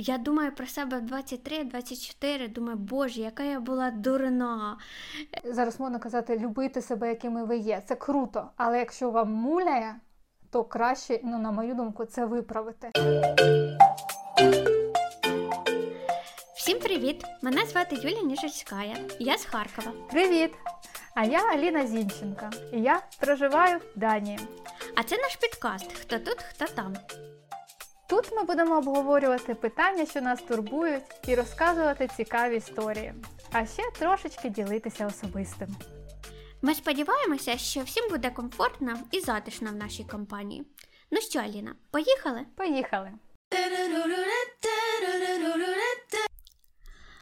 Я думаю про себе 23-24, думаю, боже, яка я була дурна. Зараз можна казати, любити себе, якими ви є. Це круто, але якщо вам муляє, то краще, на мою думку, це виправити. Всім привіт! Мене звати Юлія Ніжульська, я з Харкова. Привіт! А я Аліна Зінченко, і я проживаю в Данії. А це наш підкаст «Хто тут, хто там». Тут ми будемо обговорювати питання, що нас турбують, і розказувати цікаві історії. А ще трошечки ділитися особистим. Ми сподіваємося, що всім буде комфортно і затишно в нашій компанії. Ну що, Аліна, поїхали? Поїхали!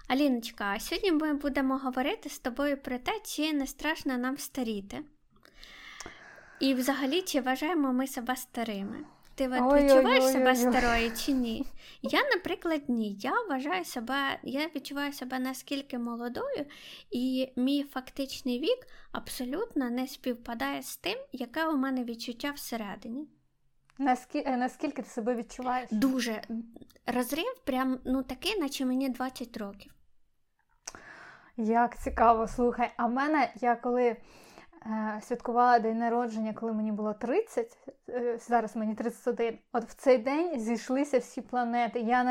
Аліночка, сьогодні ми будемо говорити з тобою про те, чи не страшно нам старіти. І взагалі, чи вважаємо ми себе старими. Ти відчуваєш себе старою чи ні? Я, наприклад, ні. Я відчуваю себе наскільки молодою, і мій фактичний вік абсолютно не співпадає з тим, яке у мене відчуття всередині. Наскільки ти себе відчуваєш? Дуже. Розрив прям, такий, наче мені 20 років. Як цікаво, слухай. А в мене, я коли святкувала день народження, коли мені було 30, зараз мені 31, от в цей день зійшлися всі планети. Я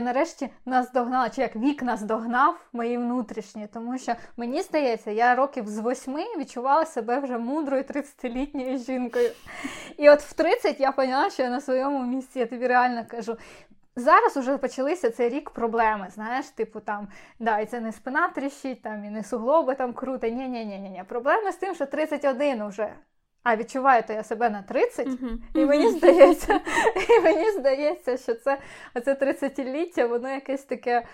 нарешті наздогнала, чи як вік наздогнав мої внутрішні, тому що мені здається, я років з 8 відчувала себе вже мудрою 30-літньою жінкою. І от в 30 я поняла, що я на своєму місці, я тобі реально кажу. Зараз уже почалися цей рік проблеми, знаєш, і це не спина тріщить, і не суглоби круто, ні-ні-ні-ні. Проблеми з тим, що 31 уже, а відчуваю то я себе на 30, і мені здається, що це оце 30-ліття, воно якесь таке,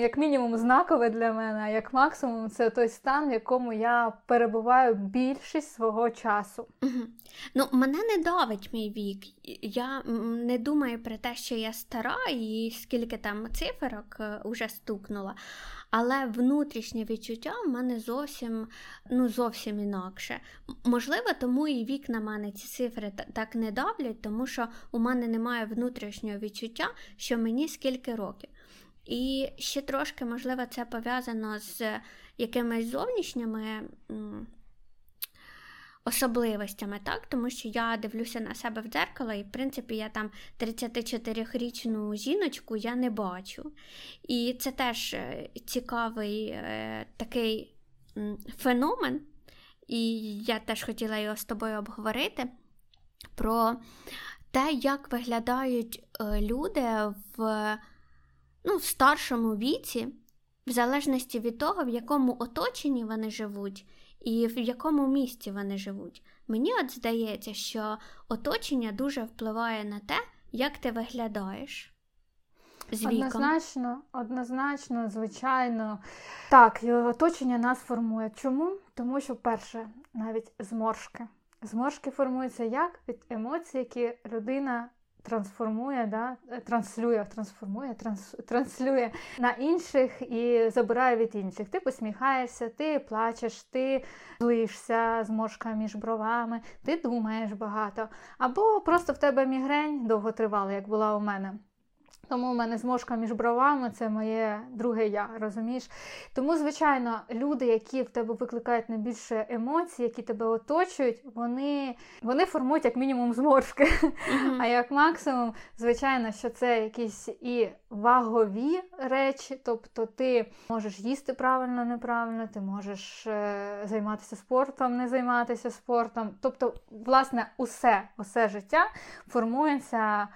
як мінімум знакове для мене, а як максимум це той стан, в якому я перебуваю більшість свого часу. Угу. Мене не давить мій вік. Я не думаю про те, що я стара і скільки там циферок уже стукнула. Але внутрішнє відчуття в мене зовсім інакше. Можливо, тому і вік на мене ці цифри так не давлять, тому що у мене немає внутрішнього відчуття, що мені скільки років. І ще трошки, можливо, це пов'язано з якимись зовнішніми особливостями, так? Тому що я дивлюся на себе в дзеркало, і, в принципі, я 34-річну жіночку я не бачу. І це теж цікавий такий феномен, і я теж хотіла його з тобою обговорити, про те, як виглядають люди в старшому віці, в залежності від того, в якому оточенні вони живуть і в якому місті вони живуть. Мені здається, що оточення дуже впливає на те, як ти виглядаєш з віком. Однозначно, звичайно. Так, оточення нас формує. Чому? Тому що, перше, навіть зморшки. Зморшки формуються як? Від емоцій, які людина трансформує, транслює на інших і забирає від інших. Ти посміхаєшся, ти плачеш, ти злишся, зморшка між бровами, ти думаєш багато. Або просто в тебе мігрень довго тривала, як була у мене. Тому в мене зморшка між бровами, це моє друге я, розумієш? Тому, звичайно, люди, які в тебе викликають найбільше емоцій, які тебе оточують, вони формують як мінімум зморшки. А як максимум, звичайно, що це якісь і вагові речі, тобто ти можеш їсти правильно, неправильно, ти можеш займатися спортом, не займатися спортом. Тобто, власне, усе життя формується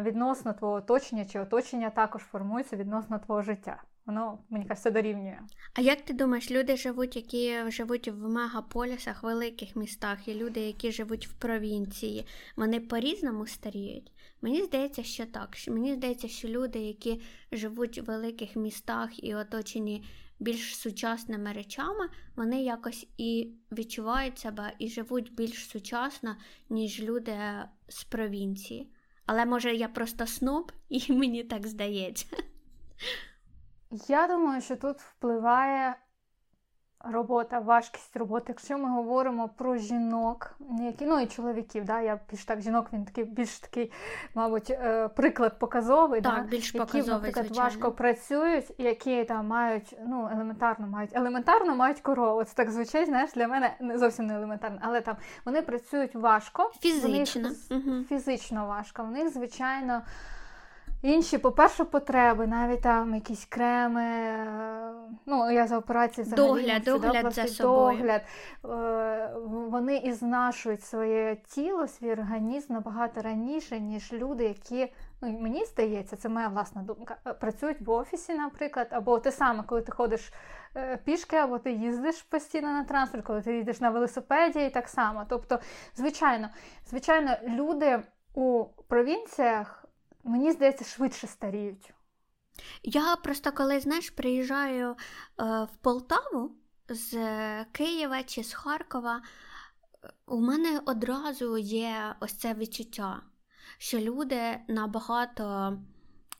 відносно твого оточення, чи оточення також формується відносно твого життя. Воно, мені кажеться, дорівнює. А як ти думаєш, люди живуть, які живуть в мегаполісах, великих містах, і люди, які живуть в провінції, вони по-різному старіють? Мені здається, що так. Мені здається, що люди, які живуть в великих містах і оточені більш сучасними речами, вони якось і відчувають себе, і живуть більш сучасно, ніж люди з провінції. Але, може, я просто сноб, і мені так здається. Я думаю, що тут впливає робота, важкість роботи. Якщо ми говоримо про жінок, які, ну і чоловіків, да, я більш так, жінок, він такий, більш такий, мабуть, приклад показовий, так, да, більш які, показовий, наприклад, звичайно, важко працюють, які там мають, ну, елементарно мають корову. Це так, звичайно, знаєш, для мене не зовсім не елементарно, але там вони працюють важко. Фізично. Фізично важко. У них, звичайно, інші, по-перше, потреби, навіть там якісь креми, ну, я за операції взагалі. Догляд за собою. Догляд. Вони і знашують своє тіло, свій організм набагато раніше, ніж люди, які, ну, мені здається, це моя власна думка, працюють в офісі, наприклад, або те саме, коли ти ходиш пішки, або ти їздиш постійно на транспорт, коли ти їдеш на велосипеді, і так само. Тобто, звичайно, люди у провінціях, мені здається, швидше старіють. Я просто коли, знаєш, приїжджаю в Полтаву з Києва чи з Харкова, у мене одразу є ось це відчуття, що люди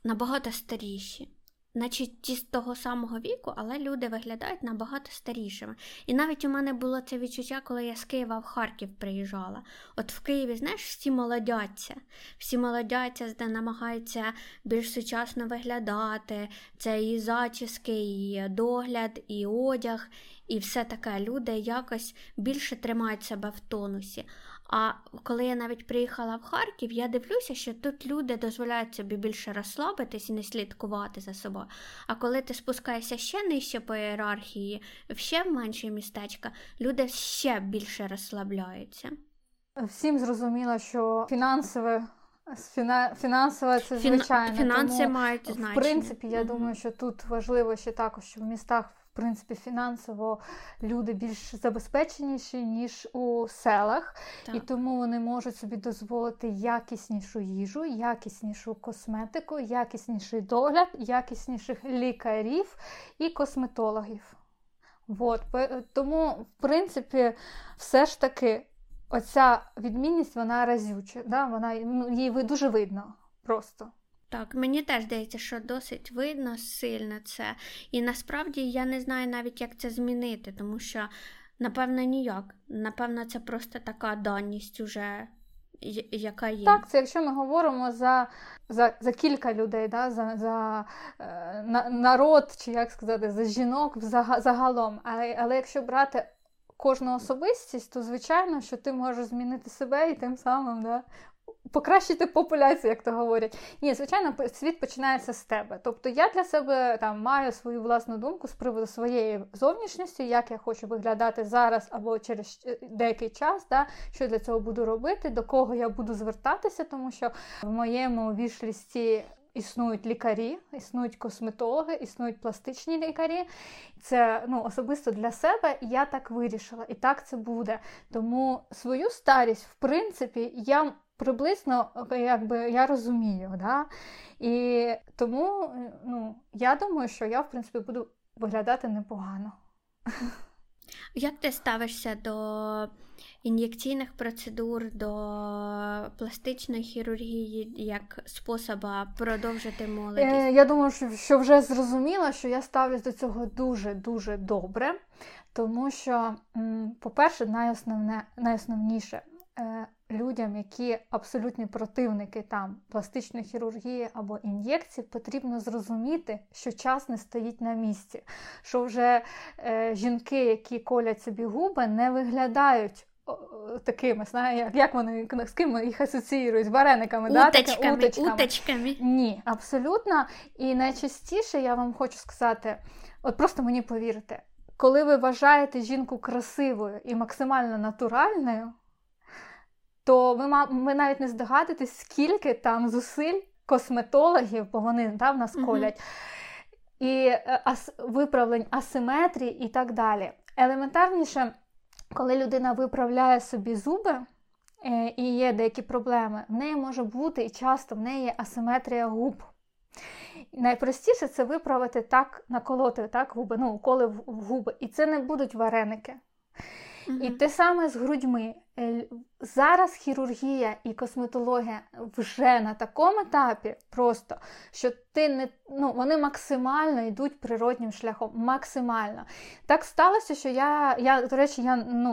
набагато старіші. Значить, ті з того самого віку, але люди виглядають набагато старішими. І навіть у мене було це відчуття, коли я з Києва в Харків приїжджала. От в Києві, знаєш, всі молодяться, де намагаються більш сучасно виглядати. Це і зачіски, і догляд, і одяг, і все таке. Люди якось більше тримають себе в тонусі. А коли я навіть приїхала в Харків, я дивлюся, що тут люди дозволяють собі більше розслабитись і не слідкувати за собою. А коли ти спускаєшся ще нижче по ієрархії, ще в менші містечка, люди ще більше розслабляються. Всім зрозуміло, що фінансове це звичайно. Фінанси тому, мають значення. В принципі, я думаю, що тут важливо ще також, що в містах, в принципі, фінансово люди більш забезпеченіші, ніж у селах. Так. І тому вони можуть собі дозволити якіснішу їжу, якіснішу косметику, якісніший догляд, якісніших лікарів і косметологів. От. Тому, в принципі, все ж таки оця відмінність, вона разюча. Да? Її дуже видно просто. Так, мені теж здається, що досить видно сильно це. І насправді я не знаю навіть, як це змінити, тому що, напевно, ніяк. Напевно, це просто така даність уже, яка є. Так, це якщо ми говоримо за кілька людей, да, за народ, чи як сказати, за жінок загалом. Але якщо брати кожну особистість, то, звичайно, що ти можеш змінити себе і тим самим, да, покращити популяцію, як то говорять. Ні, звичайно, світ починається з тебе. Тобто я для себе там маю свою власну думку з приводу своєї зовнішності, як я хочу виглядати зараз або через деякий час, да, що для цього буду робити, до кого я буду звертатися, тому що в моєму вішлісті існують лікарі, існують косметологи, існують пластичні лікарі. Це, ну, особисто для себе я так вирішила, і так це буде. Тому свою старість, в принципі, я приблизно, якби, я розумію, да? І тому, ну, я думаю, що я, в принципі, буду виглядати непогано. Як ти ставишся до ін'єкційних процедур, до пластичної хірургії як способа продовжити молодість? Я думаю, що вже зрозуміла, що я ставлюсь до цього дуже-дуже добре, тому що, по-перше, найосновніше – людям, які абсолютні противники там пластичної хірургії або ін'єкцій, потрібно зрозуміти, що час не стоїть на місці. Що вже жінки, які колять собі губи, не виглядають такими, знаєш, як вони, з ким їх асоціюють, з варениками, уточками. Ні, абсолютно. І найчастіше я вам хочу сказати, от просто мені повірте, коли ви вважаєте жінку красивою і максимально натуральною, то ви навіть не здогадуєтесь, скільки там зусиль косметологів, бо вони в нас колять, і виправлень асиметрії і так далі. Елементарніше, коли людина виправляє собі зуби, і є деякі проблеми, в неї може бути, і часто в неї є асиметрія губ. Найпростіше це виправити так, наколоти так губи, ну, уколи в губи, і це не будуть вареники. І те саме з грудьми. Зараз хірургія і косметологія вже на такому етапі просто, що ти не, вони максимально йдуть природнім шляхом, максимально. Так сталося, що я, до речі,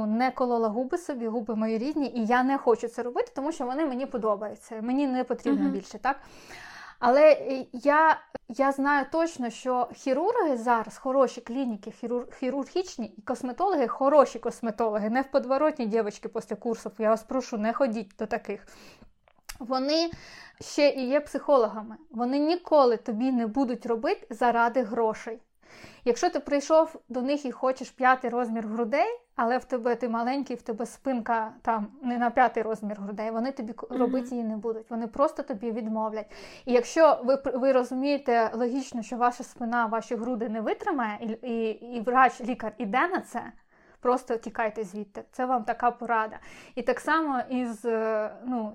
не колола губи собі, губи мої рідні, і я не хочу це робити, тому що вони мені подобаються, мені не потрібно більше, так? Але я знаю точно, що хірурги зараз, хороші клініки хірургічні, і косметологи, хороші косметологи, не в подворотні дівчатки після курсів, я вас прошу, не ходіть до таких. Вони ще і є психологами. Вони ніколи тобі не будуть робити заради грошей. Якщо ти прийшов до них і хочеш 5-й розмір грудей, але в тебе ти маленький, в тебе спинка там не на 5-й розмір грудей, вони тобі робити її не будуть. Вони просто тобі відмовлять. І якщо ви розумієте логічно, що ваша спина, ваші груди не витримає, і врач, лікар іде на це, просто тікайте звідти. Це вам така порада. І так само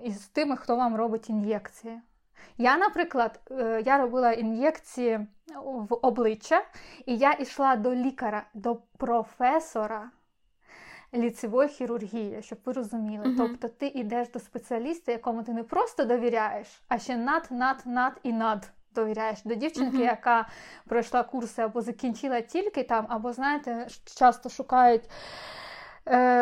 із тими, хто вам робить ін'єкції. Я, наприклад, робила ін'єкції в обличчя, і я йшла до лікаря, до професора ліцевої хірургії, щоб ви розуміли. Тобто ти йдеш до спеціаліста, якому ти не просто довіряєш, а ще над довіряєш. До дівчинки, яка пройшла курси або закінчила тільки там, або, знаєте, часто шукають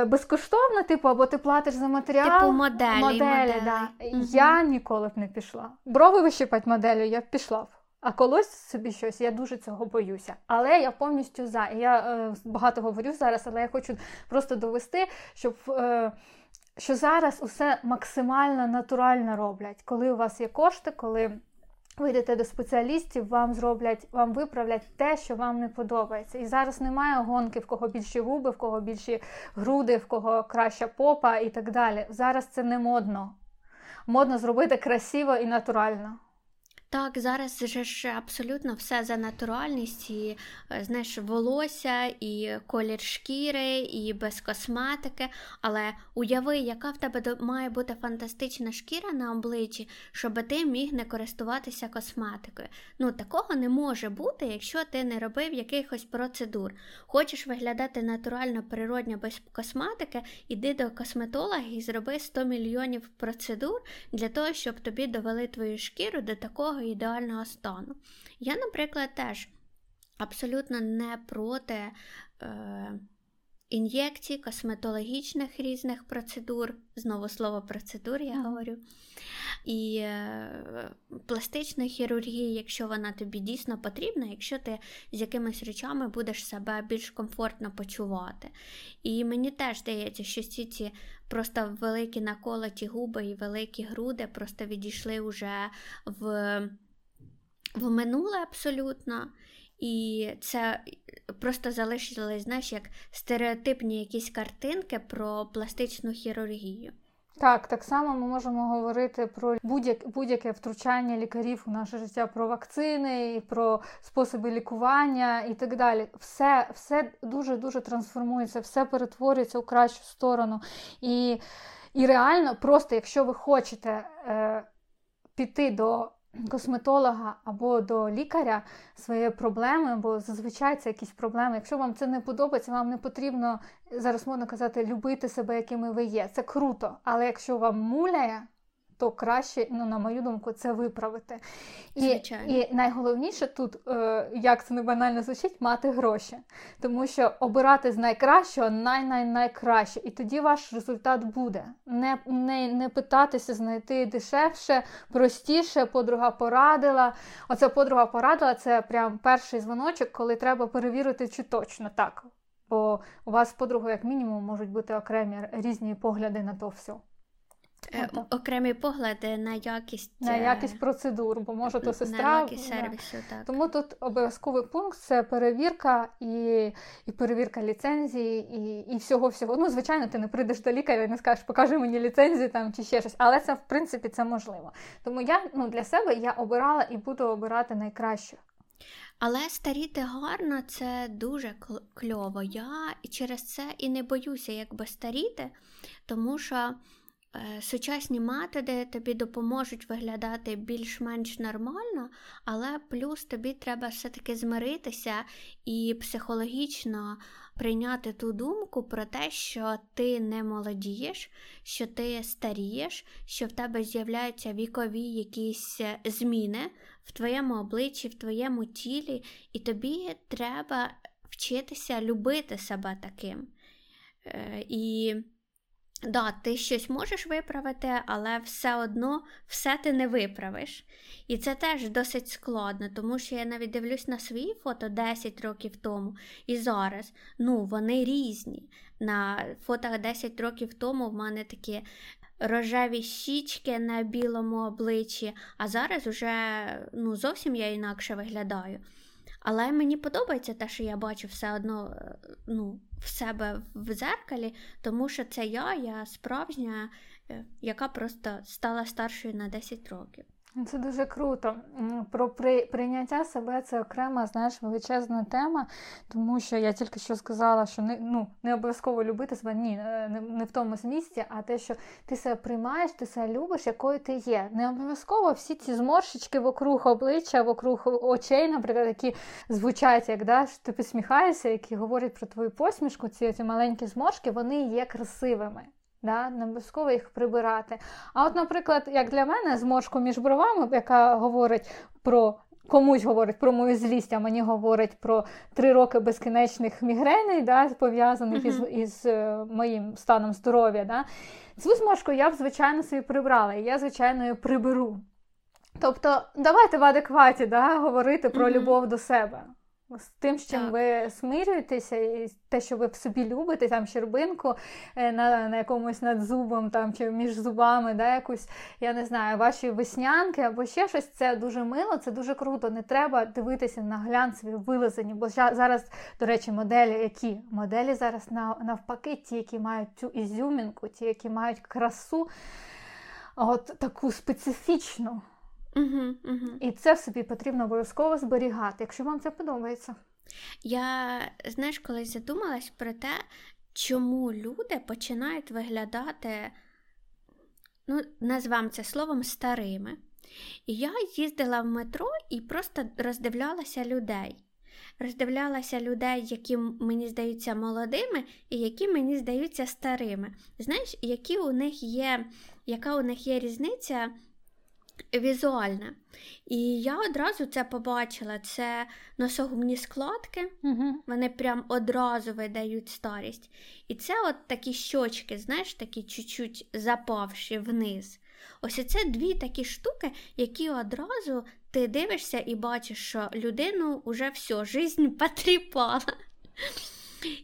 безкоштовно, або ти платиш за матеріал. Типу моделі. Да. Я ніколи б не пішла. Брови вищипати моделю, я б пішла б. А колось собі щось, я дуже цього боюся. Але я повністю за. Я багато говорю зараз, але я хочу просто довести, що зараз усе максимально натурально роблять. Коли у вас є кошти, коли ви йдете до спеціалістів, вам виправлять те, що вам не подобається. І зараз немає гонки, в кого більші губи, в кого більші груди, в кого краща попа і так далі. Зараз це не модно. Модно зробити красиво і натурально. Так, зараз вже ж абсолютно все за натуральність, і, знаєш, волосся, і колір шкіри, і без косметики, але уяви, яка в тебе має бути фантастична шкіра на обличчі, щоб ти міг не користуватися косметикою. Такого не може бути, якщо ти не робив якихось процедур. Хочеш виглядати натурально, природньо, без косметики, іди до косметолога і зроби 100 мільйонів процедур для того, щоб тобі довели твою шкіру до такого ідеального стану. Я, наприклад, теж абсолютно не проти ін'єкцій, косметологічних різних процедур, знову слово процедур я говорю, і пластичної хірургії, якщо вона тобі дійсно потрібна, якщо ти з якимись речами будеш себе більш комфортно почувати. І мені теж здається, що ці просто великі наколоті губи і великі груди просто відійшли уже в минуле абсолютно. І це просто залишилось, знаєш, як стереотипні якісь картинки про пластичну хірургію. Так само ми можемо говорити про будь-яке втручання лікарів у наше життя, про вакцини, і про способи лікування і так далі. Все дуже-дуже трансформується, все перетворюється у кращу сторону. І реально, просто якщо ви хочете піти до косметолога або до лікаря свої проблеми, бо зазвичай це якісь проблеми. Якщо вам це не подобається, вам не потрібно, зараз можна казати, любити себе, якими ви є. Це круто, але якщо вам муляє, то краще, на мою думку, це виправити. І найголовніше тут, як це не банально звучить, мати гроші. Тому що обирати з найкращого найкраще. І тоді ваш результат буде. Не питатися знайти дешевше, простіше, подруга порадила. Оце подруга порадила, це прям перший дзвіночок, коли треба перевірити, чи точно так. Бо у вас з подругою, як мінімум, можуть бути окремі різні погляди на то все. Окремі погляди на якість. На якість процедур, бо може то сестра. На якість сервісу, так. Тому тут обов'язковий пункт – це перевірка і перевірка ліцензії, і всього-всього. Звичайно, ти не прийдеш до лікаря і не скажеш, покажи мені ліцензію там, чи ще щось. Але це, в принципі, це можливо. Тому я для себе я обирала і буду обирати найкраще. Але старіти гарно – це дуже кльово. Я через це і не боюся, якби старіти, тому що сучасні методи тобі допоможуть виглядати більш-менш нормально, але плюс тобі треба все-таки змиритися і психологічно прийняти ту думку про те, що ти не молодієш, що ти старієш, що в тебе з'являються вікові якісь зміни в твоєму обличчі, в твоєму тілі, і тобі треба вчитися любити себе таким. І да, ти щось можеш виправити, але все одно все ти не виправиш. І це теж досить складно, тому що я навіть дивлюсь на свої фото 10 років тому і зараз. Ну, вони різні. На фотах 10 років тому в мене такі рожеві щічки на білому обличчі, а зараз уже, ну, зовсім я інакше виглядаю. Але мені подобається те, що я бачу все одно, ну, в себе в дзеркалі, тому що це я справжня, яка просто стала старшою на 10 років. Це дуже круто. Про прийняття себе це окрема, знаєш, величезна тема, тому що я тільки що сказала, що не обов'язково любити себе, не в тому змісті, а те, що ти себе приймаєш, ти себе любиш, якою ти є. Не обов'язково всі ці зморщички вокруг обличчя, вокруг очей, наприклад, які звучать, як, да, що ти посміхаєшся, які говорять про твою посмішку, ці маленькі зморшки, вони є красивими. Да, не обов'язково їх прибирати. А от, наприклад, як для мене, зморшку між бровами, яка говорить про, комусь говорить про мою злість, а мені говорить про 3 роки безкінечних мігреней, да, пов'язаних із моїм станом здоров'я. Да. Цю зморшку я б, звичайно, собі прибрала, і я, звичайно, її приберу. Тобто, давайте в адекваті, да, говорити про любов до себе. З тим, з чим ви смирюєтеся, і те, що ви в собі любите, там щербинку на якомусь над зубом, там, чи між зубами, да, якусь, я не знаю, ваші веснянки або ще щось, це дуже мило, це дуже круто. Не треба дивитися на глянцеві вилизані, бо зараз, до речі, моделі зараз навпаки, ті, які мають цю ізюмінку, ті, які мають красу, от таку специфічну. І це в собі потрібно обов'язково зберігати, якщо вам це подобається. Я, знаєш, колись задумалась про те, чому люди починають виглядати, назвам це словом, старими. І я їздила в метро і просто роздивлялася людей. Роздивлялася людей, які мені здаються молодими і які мені здаються старими. Знаєш, яка у них є різниця візуальне. І я одразу це побачила. Це носогубні складки, вони прям одразу видають старість. І це от такі щочки, знаєш, такі чуть-чуть запавші вниз. Ось оце дві такі штуки, які одразу ти дивишся і бачиш, що людину уже все, жизнь потріпала.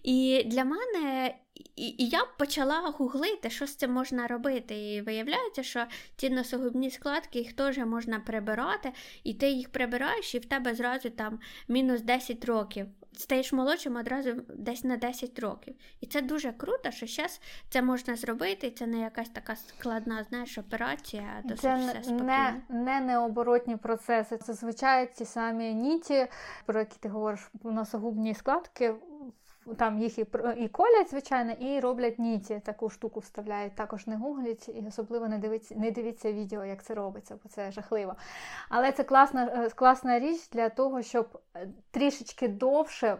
І для мене... І я почала гуглити, що з цим можна робити, і виявляється, що ці носогубні складки, їх теж можна прибирати, і ти їх прибираєш, і в тебе зразу там мінус 10 років. Стаєш молодшим одразу десь на 10 років. І це дуже круто, що зараз це можна зробити, і це не якась така складна, знаєш, операція, а досить це все спокійно. Це не необоротні процеси, це звичайно ті самі ніті, про які ти говориш, носогубні складки. Там їх і колять, звичайно, і роблять ніті. Таку штуку вставляють. Також не гугліть і особливо не дивіться відео, як це робиться, бо це жахливо. Але це класна річ для того, щоб трішечки довше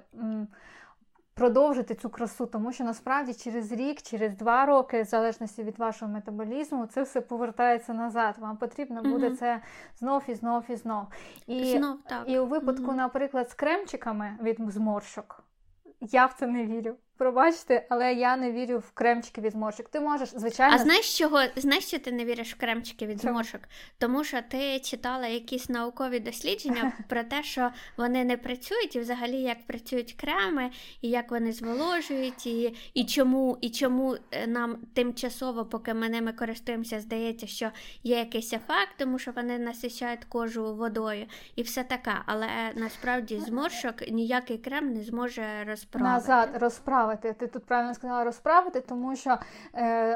продовжити цю красу, тому що насправді через рік, через 2 роки, в залежності від вашого метаболізму, це все повертається назад. Вам потрібно буде це знов і знов і знов. І у випадку, наприклад, з кремчиками від зморшок, я в це не вірю. Пробачте, але я не вірю в кремчики від зморшок. Ти можеш, звичайно... А знаєш, що ти не віриш в кремчики від зморшок? Тому що ти читала якісь наукові дослідження про те, що вони не працюють, і взагалі як працюють креми, і як вони зволожують, і чому нам тимчасово, поки ми ними користуємося, здається, що є якийсь ефект, тому що вони насичають кожу водою, і все таке. Але насправді зморшок ніякий крем не зможе розправити. Ти тут правильно сказала розправити, тому що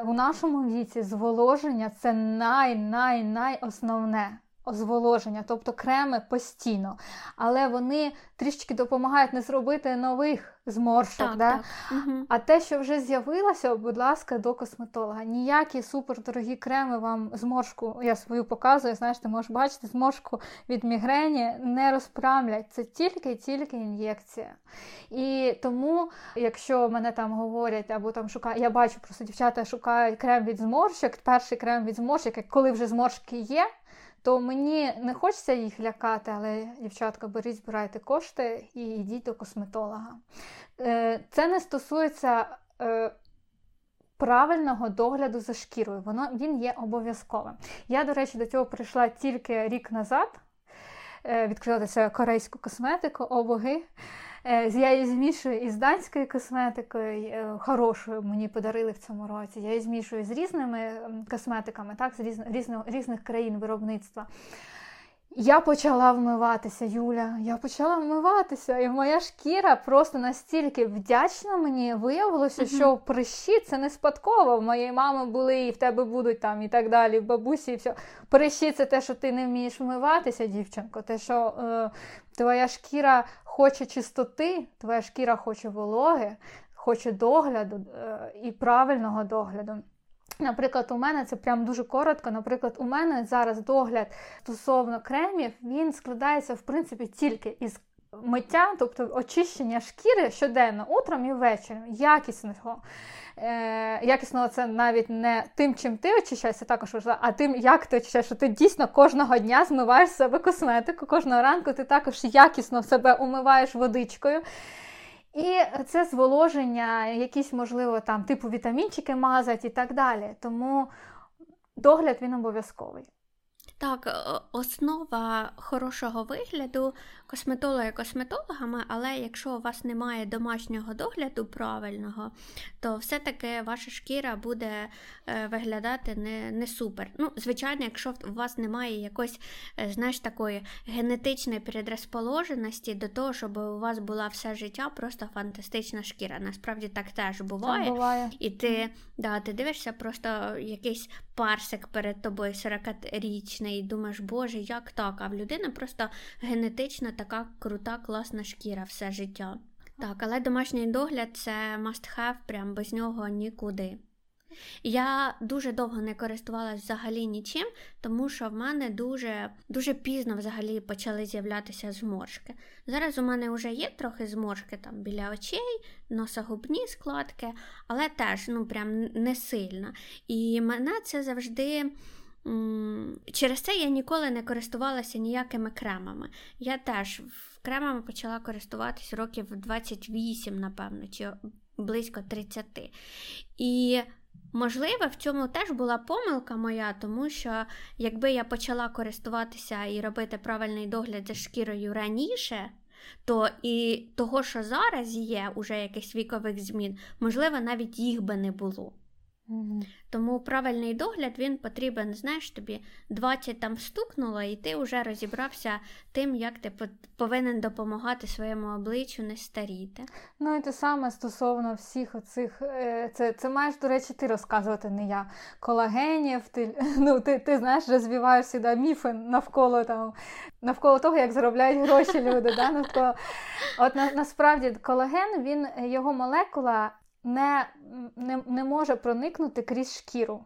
у нашому віці зволоження – це най-основне. зволоження, тобто креми постійно. Але вони трішечки допомагають не зробити нових зморшок. Так, да? Так. Угу. А те, що вже з'явилося, будь ласка, до косметолога. Ніякі супердорогі креми вам зморшку, я свою показую, знаєш, ти можеш бачити, зморшку від мігрені не розправлять. Це тільки ін'єкція. І тому, якщо мене там говорять, або там шукають, я бачу, просто дівчата шукають крем від зморшок, перший крем від зморшок, коли вже зморшки є, то мені не хочеться їх лякати, але, дівчатка, беріть, збирайте кошти і йдіть до косметолога. Це не стосується правильного догляду за шкірою. Він є обов'язковим. Я, до речі, до цього прийшла тільки рік назад, відкрила цю корейську косметику, о боги. Я її змішую із данською косметикою, хорошою мені подарили в цьому році. Я її змішую з різними косметиками, так, з різних країн виробництва. Я почала вмиватися, Юля, і моя шкіра просто настільки вдячна мені, виявилося, що прищі – це не спадково. В моєї мами були, і в тебе будуть там, і так далі, в бабусі, і все. Прищі – це те, що ти не вмієш вмиватися, дівчинко, те, що твоя шкіра хоче чистоти, твоя шкіра хоче вологи, хоче догляду і правильного догляду. Наприклад, у мене, це прям дуже коротко, наприклад, у мене зараз догляд стосовно кремів, він складається, в принципі, тільки із миття, тобто очищення шкіри щоденно, утром і ввечері, якісного. Якісного це навіть не тим, чим ти очищаєшся, також важливо, а тим, як ти очищаєш, що ти дійсно кожного дня змиваєш з себе косметику, кожного ранку ти також якісно себе умиваєш водичкою. І це зволоження, якісь, можливо, там, типу вітамінчики мазать і так далі. Тому догляд, він обов'язковий. Так, основа хорошого вигляду косметолога косметологами, але якщо у вас немає домашнього догляду правильного, то все-таки ваша шкіра буде виглядати не супер. Ну, звичайно, якщо у вас немає якоїсь, знаєш, такої генетичної передрозположеності до того, щоб у вас була все життя просто фантастична шкіра. Насправді так теж буває. І ти дивишся просто якийсь парсик перед тобою 40-річний, і думаєш, боже, як так? А в людини просто генетично така крута, класна шкіра все життя. Так, але домашній догляд – це must have, прям без нього нікуди. Я дуже довго не користувалась взагалі нічим, тому що в мене дуже, дуже пізно взагалі почали з'являтися зморшки. Зараз у мене вже є трохи зморшки там біля очей, носогубні складки, але теж, прям не сильно. І мене це завжди... Через це я ніколи не користувалася ніякими кремами. Я теж кремами почала користуватись років 28, напевно, чи близько 30. І, можливо, в цьому теж була помилка моя, тому що якби я почала користуватися і робити правильний догляд за шкірою раніше, то і того, що зараз є, уже якихось вікових змін, можливо, навіть їх би не було. Тому правильний догляд, він потрібен, знаєш, тобі 20 там стукнуло, і ти вже розібрався тим, як ти повинен допомагати своєму обличчю не старіти. Ну і те саме стосовно всіх оцих, це маєш, до речі, ти розказувати, не я, колагенів, ти знаєш, розвіваєш сюди міфи навколо того, як заробляють гроші люди. Да? Навколо... От насправді колаген, його молекула не може проникнути крізь шкіру.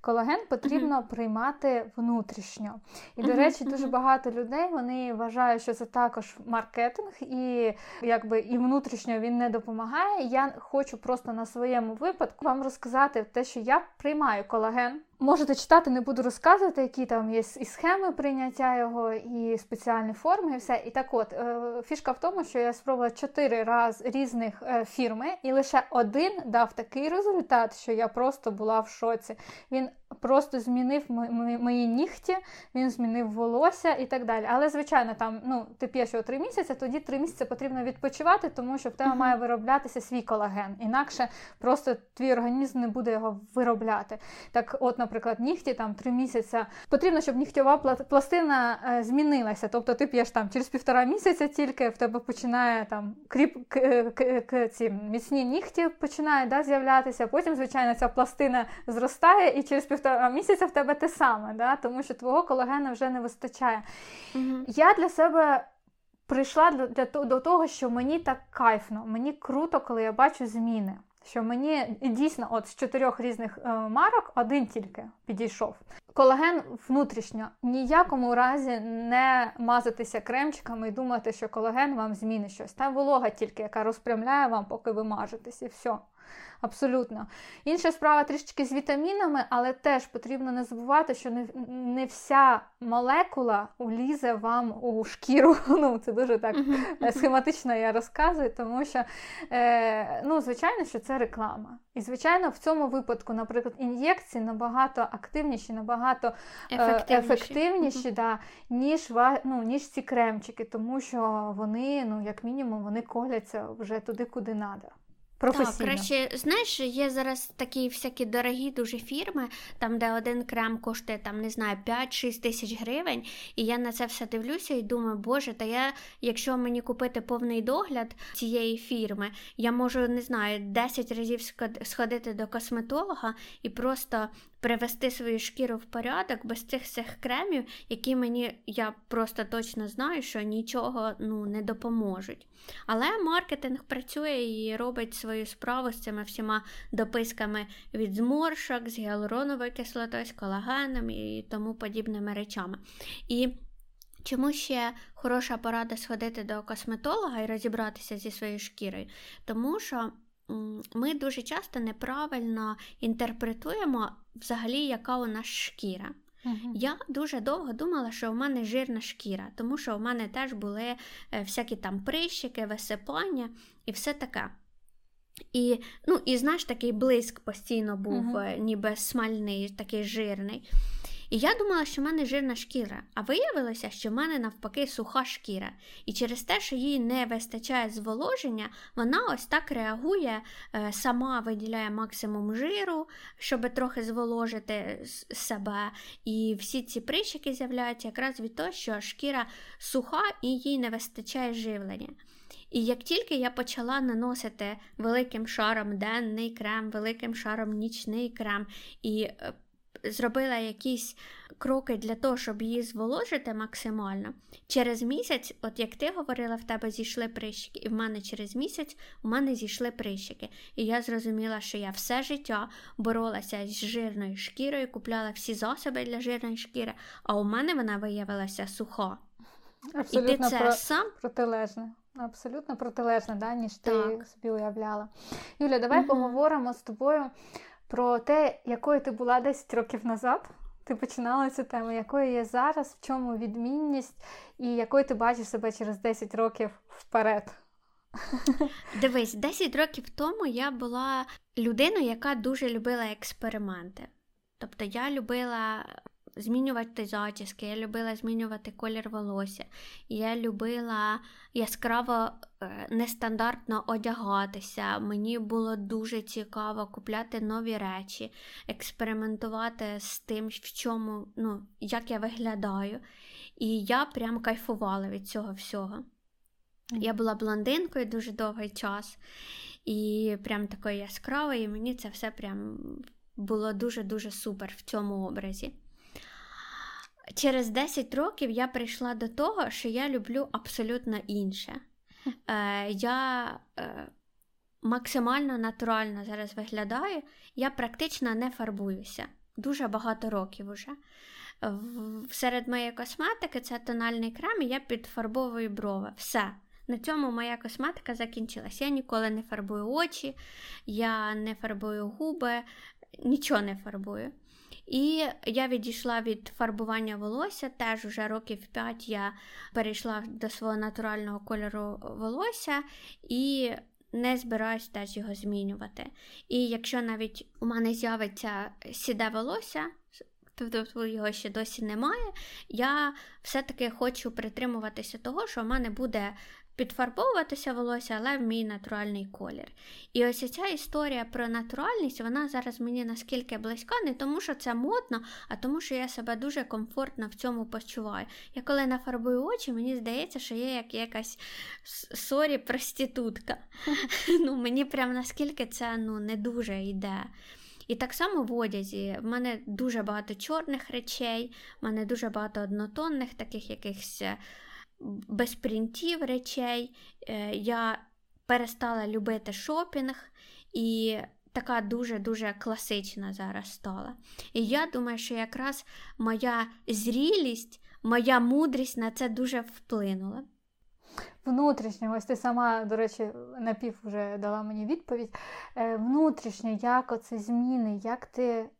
Колаген потрібно приймати внутрішньо. І, до речі, дуже багато людей, вони вважають, що це також маркетинг, і якби і внутрішньо він не допомагає. Я хочу просто на своєму випадку вам розказати те, що я приймаю колаген. Можете читати, не буду розказувати, які там є і схеми прийняття його, і спеціальні форми, і все. І так от, фішка в тому, що я спробувала 4 рази різних фірми, і лише один дав такий результат, що я просто була в шоці. Він просто змінив мої нігті, він змінив волосся і так далі. Але, звичайно, там, ти п'єш його 3 місяці, тоді 3 місяці потрібно відпочивати, тому що в тебе має вироблятися свій колаген. Інакше просто твій організм не буде його виробляти. Так от, наприклад, нігті, там, 3 місяці. Потрібно, щоб нігтьова пластина змінилася. Тобто ти п'єш там через 1,5 місяця тільки, в тебе починає там ці міцні нігті починають з'являтися. Потім, звичайно, ця пластина зростає, і через пів місяця в тебе те саме, да? Тому що твого колагена вже не вистачає. Mm-hmm. Я для себе прийшла до того, що мені так кайфно, мені круто, коли я бачу зміни. Що мені дійсно от з 4 різних марок один тільки підійшов. Колаген внутрішньо. Ніякому разі не мазатися кремчиками і думати, що колаген вам змінить щось. Та волога тільки, яка розпрямляє вам, поки ви мажетесь, і все. Абсолютно. Інша справа трішечки з вітамінами, але теж потрібно не забувати, що не вся молекула улізе вам у шкіру. Ну, це дуже так схематично я розказую, тому що, звичайно, що це реклама. І, звичайно, в цьому випадку, наприклад, ін'єкції набагато активніші, набагато ефективніші, да, ніж ці кремчики, тому що вони, як мінімум, вони коляться вже туди, куди треба. Так, краще, знаєш, є зараз такі всякі дорогі дуже фірми, там, де один крем коштує, там, не знаю, 5-6 тисяч гривень, і я на це все дивлюся і думаю, боже, та я, якщо мені купити повний догляд цієї фірми, я можу, не знаю, 10 разів сходити до косметолога і просто привести свою шкіру в порядок без цих всіх кремів, які мені, я просто точно знаю, що нічого, не допоможуть. Але маркетинг працює і робить свою справу з цими всіма дописками від зморшок, з гіалуроновою кислотою, з колагеном і тому подібними речами. І чому ще хороша порада сходити до косметолога і розібратися зі своєю шкірою? Тому що ми дуже часто неправильно інтерпретуємо взагалі, яка у нас шкіра. Uh-huh. Я дуже довго думала, що в мене жирна шкіра, тому що в мене теж були всякі там прищики, висипання і все таке. І, знаєш, такий блиск постійно був, uh-huh. ніби смальний, такий жирний. І я думала, що в мене жирна шкіра, а виявилося, що в мене навпаки суха шкіра. І через те, що їй не вистачає зволоження, вона ось так реагує, сама виділяє максимум жиру, щоб трохи зволожити себе. І всі ці прищики з'являються якраз від того, що шкіра суха і їй не вистачає живлення. І як тільки я почала наносити великим шаром денний крем, великим шаром нічний крем і зробила якісь кроки для того, щоб її зволожити максимально, через місяць, от як ти говорила, в тебе зійшли прищики, і в мене через місяць у мене зійшли прищики. І я зрозуміла, що я все життя боролася з жирною шкірою, купляла всі засоби для жирної шкіри, а у мене вона виявилася суха. Абсолютно. І ти це сам протилежне. Абсолютно протилежне, да, ніж ти собі уявляла. Юля, давай поговоримо з тобою про те, якою ти була 10 років назад. Ти починала цю тему, якою є зараз, в чому відмінність і якою ти бачиш себе через 10 років вперед. Дивись, 10 років тому я була людиною, яка дуже любила експерименти. Тобто я любила змінювати зачіски, я любила змінювати колір волосся, я любила яскраво нестандартно одягатися, мені було дуже цікаво купляти нові речі, експериментувати з тим, в чому, як я виглядаю, і я прям кайфувала від цього всього. Я була блондинкою дуже довгий час, і прям такою яскравою, і мені це все прям було дуже-дуже супер в цьому образі. Через 10 років я прийшла до того, що я люблю абсолютно інше. Я максимально натурально зараз виглядаю, я практично не фарбуюся. Дуже багато років уже. Серед моєї косметики це тональний крем, і я підфарбовую брови. Все. На цьому моя косметика закінчилась. Я ніколи не фарбую очі, я не фарбую губи, нічого не фарбую. І я відійшла від фарбування волосся, теж уже років 5 я перейшла до свого натурального кольору волосся і не збираюсь теж його змінювати. І якщо навіть у мене з'явиться сіде волосся, тобто його ще досі немає, я все-таки хочу притримуватися того, що в мене буде підфарбовуватися волосся, але в мій натуральний колір. І ось ця історія про натуральність, вона зараз мені наскільки близька, не тому, що це модно, а тому, що я себе дуже комфортно в цьому почуваю. Я коли нафарбую очі, мені здається, що я як якась, сорі, проститутка. Мені прям наскільки це не дуже йде. І так само в одязі. В мене дуже багато чорних речей, в мене дуже багато однотонних, таких якихось без принтів речей. Я перестала любити шопінг і така дуже-дуже класична зараз стала. І я думаю, що якраз моя зрілість, моя мудрість на це дуже вплинула. Внутрішньо, ось ти сама, до речі, напів вже дала мені відповідь. Внутрішньо, як оці зміни, як ти,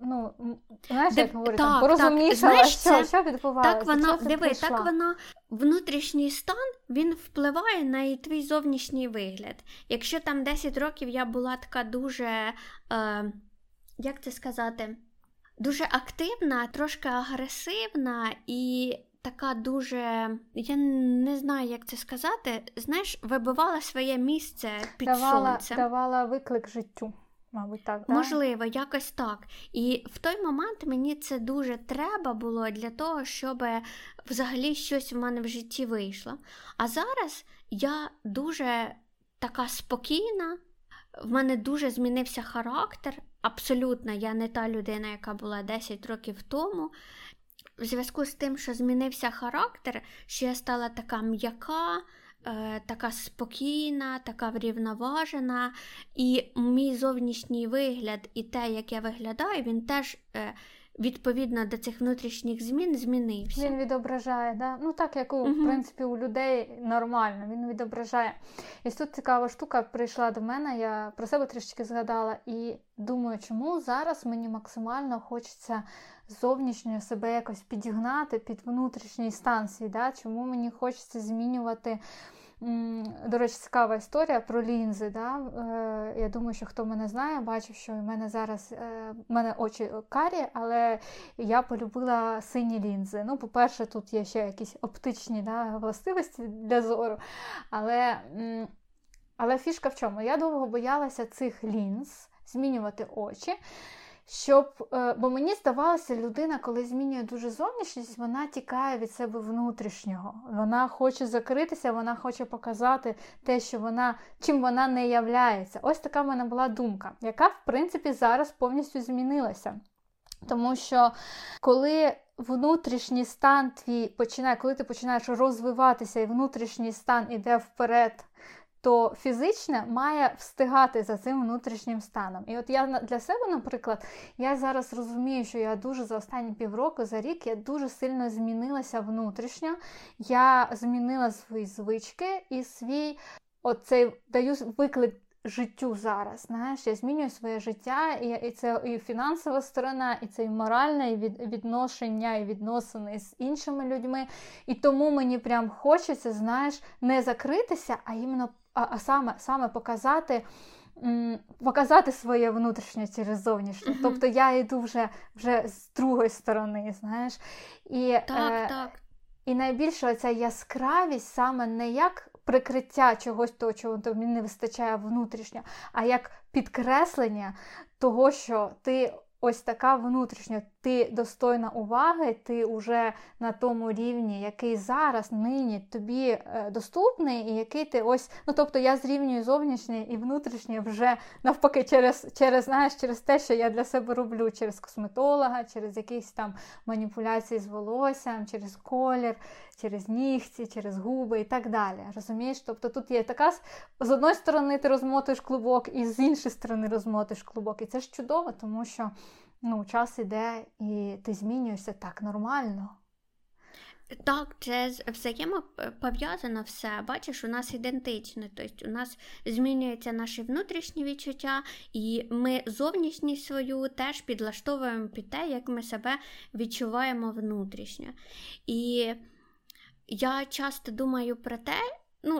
ну, знаєш, як говорить, порозумнішала, що відбувалося, що ти прийшла. Так воно, внутрішній стан, він впливає на і твій зовнішній вигляд. Якщо там 10 років я була така дуже, як це сказати, дуже активна, трошки агресивна і така дуже, я не знаю, як це сказати, знаєш, вибивала своє місце під сонцем. Давала виклик життю, мабуть, так, да? Можливо, якось так. І в той момент мені це дуже треба було для того, щоб взагалі щось в мене в житті вийшло. А зараз я дуже така спокійна, в мене дуже змінився характер, абсолютно, я не та людина, яка була 10 років тому. В зв'язку з тим, що змінився характер, що я стала така м'яка, така спокійна, така врівноважена, і мій зовнішній вигляд і те, як я виглядаю, він теж відповідно до цих внутрішніх змін змінився. Він відображає, да? Ну так, як в принципі у людей нормально, він відображає. І тут цікава штука прийшла до мене, я про себе трішечки згадала і думаю, чому зараз мені максимально хочеться зовнішньо себе якось підігнати під внутрішній стан свій, да? Чому мені хочеться змінювати. До речі, цікава історія про лінзи. Да? Я думаю, що хто мене знає, бачив, що в мене зараз очі карі, але я полюбила сині лінзи. Ну, по-перше, тут є ще якісь оптичні, да, властивості для зору. Але фішка в чому? Я довго боялася цих лінз, змінювати очі. Бо мені здавалося, людина, коли змінює дуже зовнішність, вона тікає від себе внутрішнього. Вона хоче закритися, вона хоче показати те, що чим вона не являється. Ось така в мене була думка, яка, в принципі, зараз повністю змінилася. Тому що коли внутрішній стан твій починає, коли ти починаєш розвиватися і внутрішній стан іде вперед, то фізичне має встигати за цим внутрішнім станом. І от я для себе, наприклад, я зараз розумію, що я дуже за останні півроку, за рік, я дуже сильно змінилася внутрішньо. Я змінила свої звички і свій, оцей, даю виклик життю зараз, знаєш, я змінюю своє життя, і це і фінансова сторона, і це і моральне, і відношення, і відносини з іншими людьми, і тому мені прям хочеться, знаєш, не закритися, а іменно саме показати своє внутрішнє через зовнішнє. Mm-hmm. Тобто я йду вже з другої сторони, знаєш. І, так. І найбільше ця яскравість саме не як прикриття чогось того, чого тобі не вистачає внутрішньо, а як підкреслення того, що ти ось така внутрішньо, ти достойна уваги, ти уже на тому рівні, який зараз, нині тобі доступний, і який ти ось, ну тобто я зрівнюю зовнішнє і внутрішнє вже навпаки через те, що я для себе роблю, через косметолога, через якісь там маніпуляції з волоссям, через колір, через нігті, через губи і так далі, розумієш? Тобто тут є така, з одної сторони ти розмотуєш клубок, і з іншої сторони розмотуєш клубок, і це ж чудово, тому що час іде, і ти змінюєшся так нормально. Так, це взаємопов'язано все. Бачиш, у нас ідентично. Тобто у нас змінюються наші внутрішні відчуття, і ми зовнішність свою теж підлаштовуємо під те, як ми себе відчуваємо внутрішньо. І я часто думаю про те,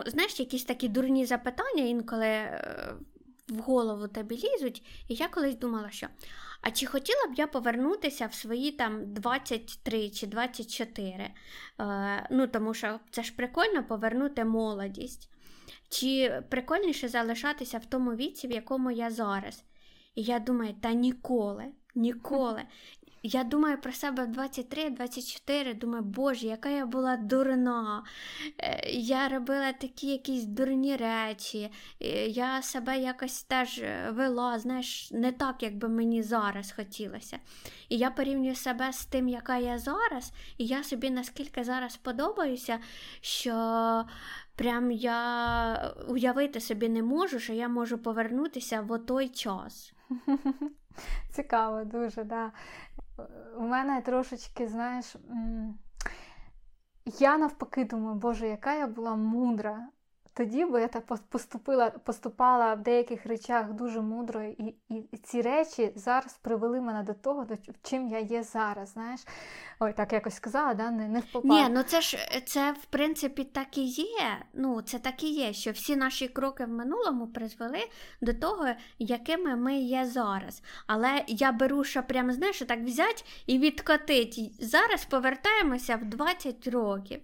знаєш, якісь такі дурні запитання інколи в голову тобі лізуть, і я колись думала, що а чи хотіла б я повернутися в свої там 23 чи 24? Тому що це ж прикольно повернути молодість. Чи прикольніше залишатися в тому віці, в якому я зараз? І я думаю, та ніколи. Я думаю про себе в 23-24, думаю, боже, яка я була дурна, я робила такі якісь дурні речі, я себе якось теж вела, знаєш, не так, як би мені зараз хотілося. І я порівнюю себе з тим, яка я зараз, і я собі наскільки зараз подобаюся, що прям я уявити собі не можу, що я можу повернутися в той час. Цікаво дуже, да. У мене трошечки, знаєш, я навпаки думаю, боже, яка я була мудра. Тоді, бо я поступала в деяких речах дуже мудро, і ці речі зараз привели мене до того, до чим я є зараз, знаєш. Ой, так якось сказала, да? Не впопала. Ні, ну це в принципі так і є, ну це так і є, що всі наші кроки в минулому призвели до того, якими ми є зараз. Але я беру, що прямо, знаєш, так взяти і відкотити. Зараз повертаємося в 20 років.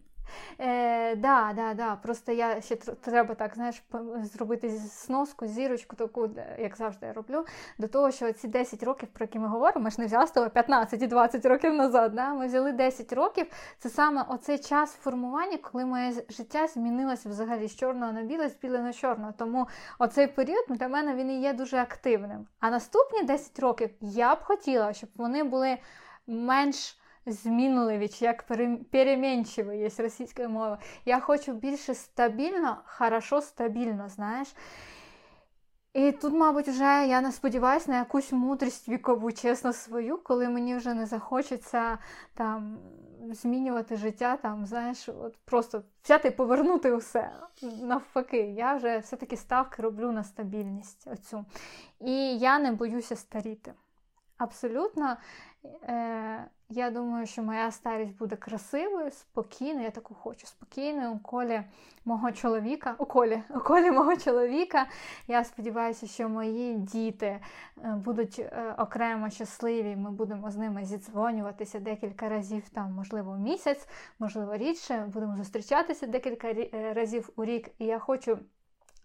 Да. Просто я ще треба так, знаєш, зробити сноску, зірочку таку, як завжди я роблю, до того, що ці 10 років, про які ми говоримо, ми ж не взяли з того 15 і 20 років назад, да? Ми взяли 10 років, це саме оцей час формування, коли моє життя змінилося взагалі з чорного на біле, з біле на чорне, тому оцей період для мене він і є дуже активним. А наступні 10 років я б хотіла, щоб вони були менш змінливі, чи як перемінчиві, є російською мовою. Я хочу більше стабільно, хорошо стабільно, знаєш. І тут, мабуть, вже я не сподіваюся на якусь мудрість вікову, чесно свою, коли мені вже не захочеться там змінювати життя, там, знаєш, от просто взяти і повернути усе. Навпаки, я вже все-таки ставки роблю на стабільність оцю. І я не боюся старіти. Абсолютно. Я думаю, що моя старість буде красивою, спокійною, я таку хочу, спокійною у колі мого чоловіка. Я сподіваюся, що мої діти будуть окремо щасливі, ми будемо з ними зідзвонюватися декілька разів, там, можливо, місяць, можливо, рідше, будемо зустрічатися декілька разів у рік, і я хочу,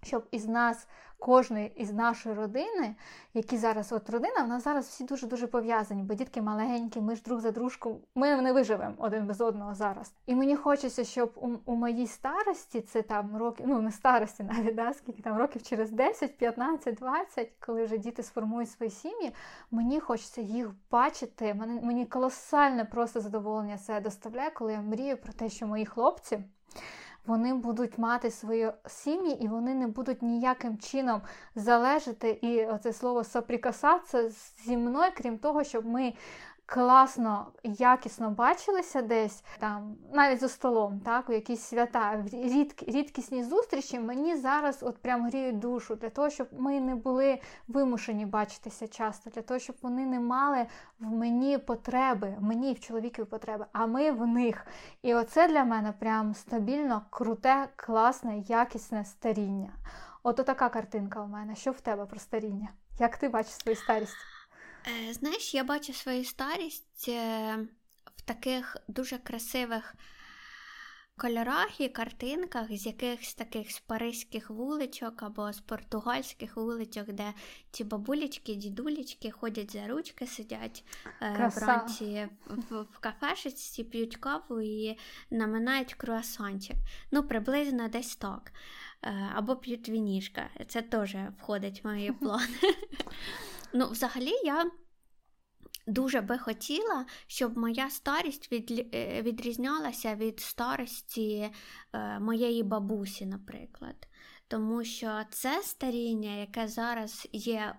щоб із нас, кожної із нашої родини, які зараз, от родина, в нас зараз всі дуже-дуже пов'язані, бо дітки маленькі, ми ж друг за дружку, ми не виживемо один без одного зараз. І мені хочеться, щоб у моїй старості, це там роки, ну не старості навіть, да, скільки там років через 10, 15, 20, коли вже діти сформують свої сім'ї, мені хочеться їх бачити, мені колосальне просто задоволення це доставляє, коли я мрію про те, що мої хлопці, вони будуть мати свої сім'ї, і вони не будуть ніяким чином залежати, і оце слово «соприкасатися» зі мною, крім того, щоб ми класно, якісно бачилися десь, там, навіть за столом, так, у якісь свята, рідкісні зустрічі, мені зараз от прям гріють душу, для того, щоб ми не були вимушені бачитися часто, для того, щоб вони не мали в мені потреби, мені і в чоловікові потреби, а ми в них. І оце для мене прям стабільно, круте, класне, якісне старіння. Ото така картинка у мене. Що в тебе про старіння? Як ти бачиш свою старість? Знаєш, я бачу свою старість в таких дуже красивих кольорах і картинках з якихось таких з паризьких вуличок або з португальських вуличок, де ці бабулечки, дідулечки ходять за ручки, сидять вранці в кафешечці, п'ють каву і наминають круасанчик. Ну, приблизно десь так. Або п'ють вінішка. Це теж входить в мої плани. Ну, взагалі, я дуже би хотіла, щоб моя старість відрізнялася від старості моєї бабусі, наприклад. Тому що це старіння, яке зараз є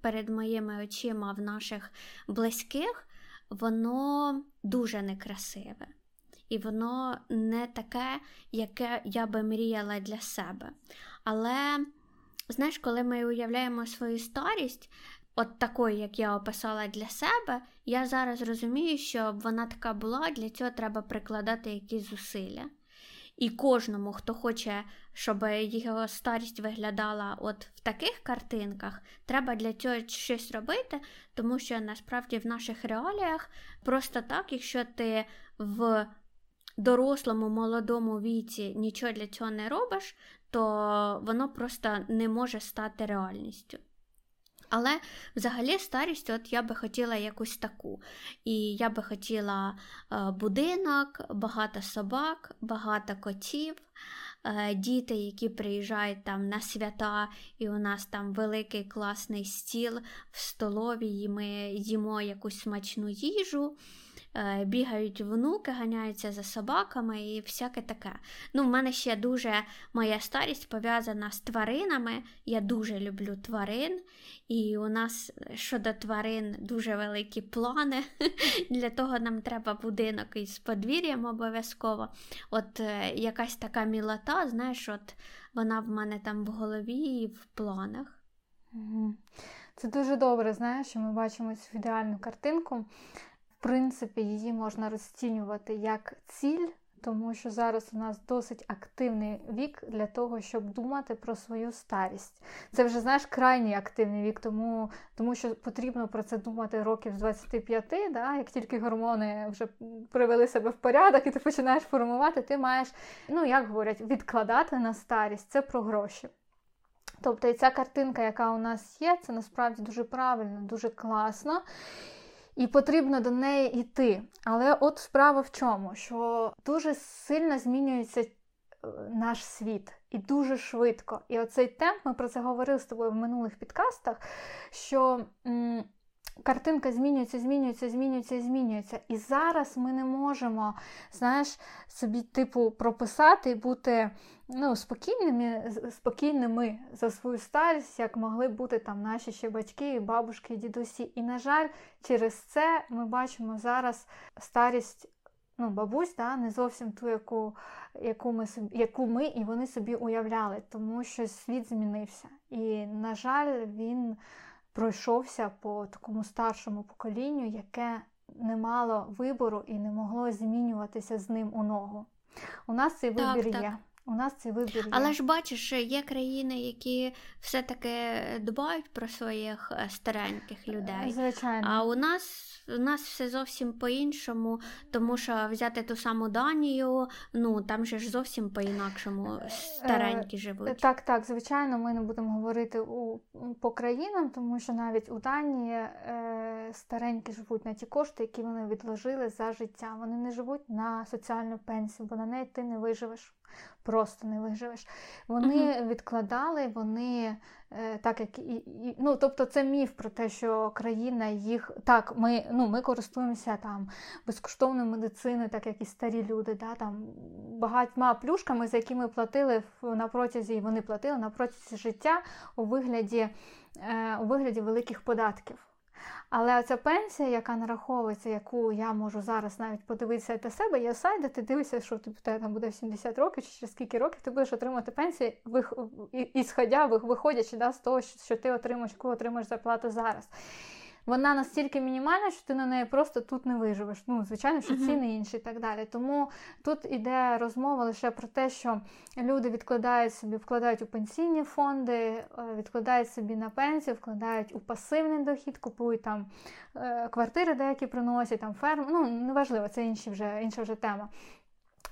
перед моїми очима в наших близьких, воно дуже некрасиве. І воно не таке, яке я би мріяла для себе. Але... Знаєш, коли ми уявляємо свою старість, от такою, як я описала для себе, я зараз розумію, щоб вона така була, для цього треба прикладати якісь зусилля. І кожному, хто хоче, щоб його старість виглядала от в таких картинках, треба для цього щось робити, тому що насправді в наших реаліях просто так, якщо ти в дорослому, молодому віці нічого для цього не робиш, то воно просто не може стати реальністю. Але взагалі старість, от я би хотіла якусь таку. І я би хотіла будинок, багато собак, багато котів, діти, які приїжджають там на свята, і у нас там великий класний стіл в столовій, і ми їмо якусь смачну їжу, бігають внуки, ганяються за собаками і всяке таке. Ну, в мене ще дуже моя старість пов'язана з тваринами. Я дуже люблю тварин, і у нас щодо тварин дуже великі плани. Для того нам треба будинок із подвір'ям обов'язково. От якась така мілота, знаєш, от вона в мене там в голові і в планах. Це дуже добре, знаєш, що ми бачимо цю ідеальну картинку. В принципі, її можна розцінювати як ціль, тому що зараз у нас досить активний вік для того, щоб думати про свою старість. Це вже, знаєш, крайній активний вік, тому що потрібно про це думати років з 25, да? Як тільки гормони вже привели себе в порядок і ти починаєш формувати, ти маєш, ну, як говорять, відкладати на старість. Це про гроші. Тобто і ця картинка, яка у нас є, це насправді дуже правильно, дуже класно. І потрібно до неї йти. Але от справа в чому, що дуже сильно змінюється наш світ. І дуже швидко. І оцей темп, ми про це говорили з тобою в минулих підкастах, що картинка змінюється. І зараз ми не можемо, знаєш, собі типу прописати і бути, ну, спокійними за свою старість, як могли бути там наші ще батьки, бабушки, дідусі. І, на жаль, через це ми бачимо зараз старість, ну, бабусь, да, не зовсім ту, яку ми і вони собі уявляли, тому що світ змінився. І, на жаль, він пройшовся по такому старшому поколінню, яке не мало вибору і не могло змінюватися з ним у ногу. У нас цей вибір так, є. Так. Але ж бачиш, є країни, які все-таки дбають про своїх стареньких людей. Звичайно. А у нас все зовсім по-іншому, тому що взяти ту саму Данію, ну, там же ж зовсім по-інакшому старенькі живуть. Так, звичайно, ми не будемо говорити по країнам, тому що навіть у Данії старенькі живуть на ті кошти, які вони відложили за життя. Вони не живуть на соціальну пенсію, бо на неї ти не виживеш. Просто не виживеш. Вони відкладали, вони так як і, ну, тобто це міф про те, що країна їх так, ми користуємося там безкоштовною медициною, так як і старі люди, да, там багатьма плюшками, за які ми платили вони платили на протязі життя у вигляді великих податків. Але оця пенсія, яка нараховується, яку я можу зараз навіть подивитися для себе, є сайт, де ти дивишся, що тобі там буде 70 років, чи через скільки років ти будеш отримати пенсію, виходячи да, з того, що ти отримаєш, яку отримаєш зарплату зараз. Вона настільки мінімальна, що ти на неї просто тут не виживеш. Ну, звичайно, що ціни інші і так далі. Тому тут іде розмова лише про те, що люди вкладають у пенсійні фонди, відкладають собі на пенсію, вкладають у пасивний дохід, купують там квартири деякі приносять, там ферми. Ну, неважливо, це інша вже тема.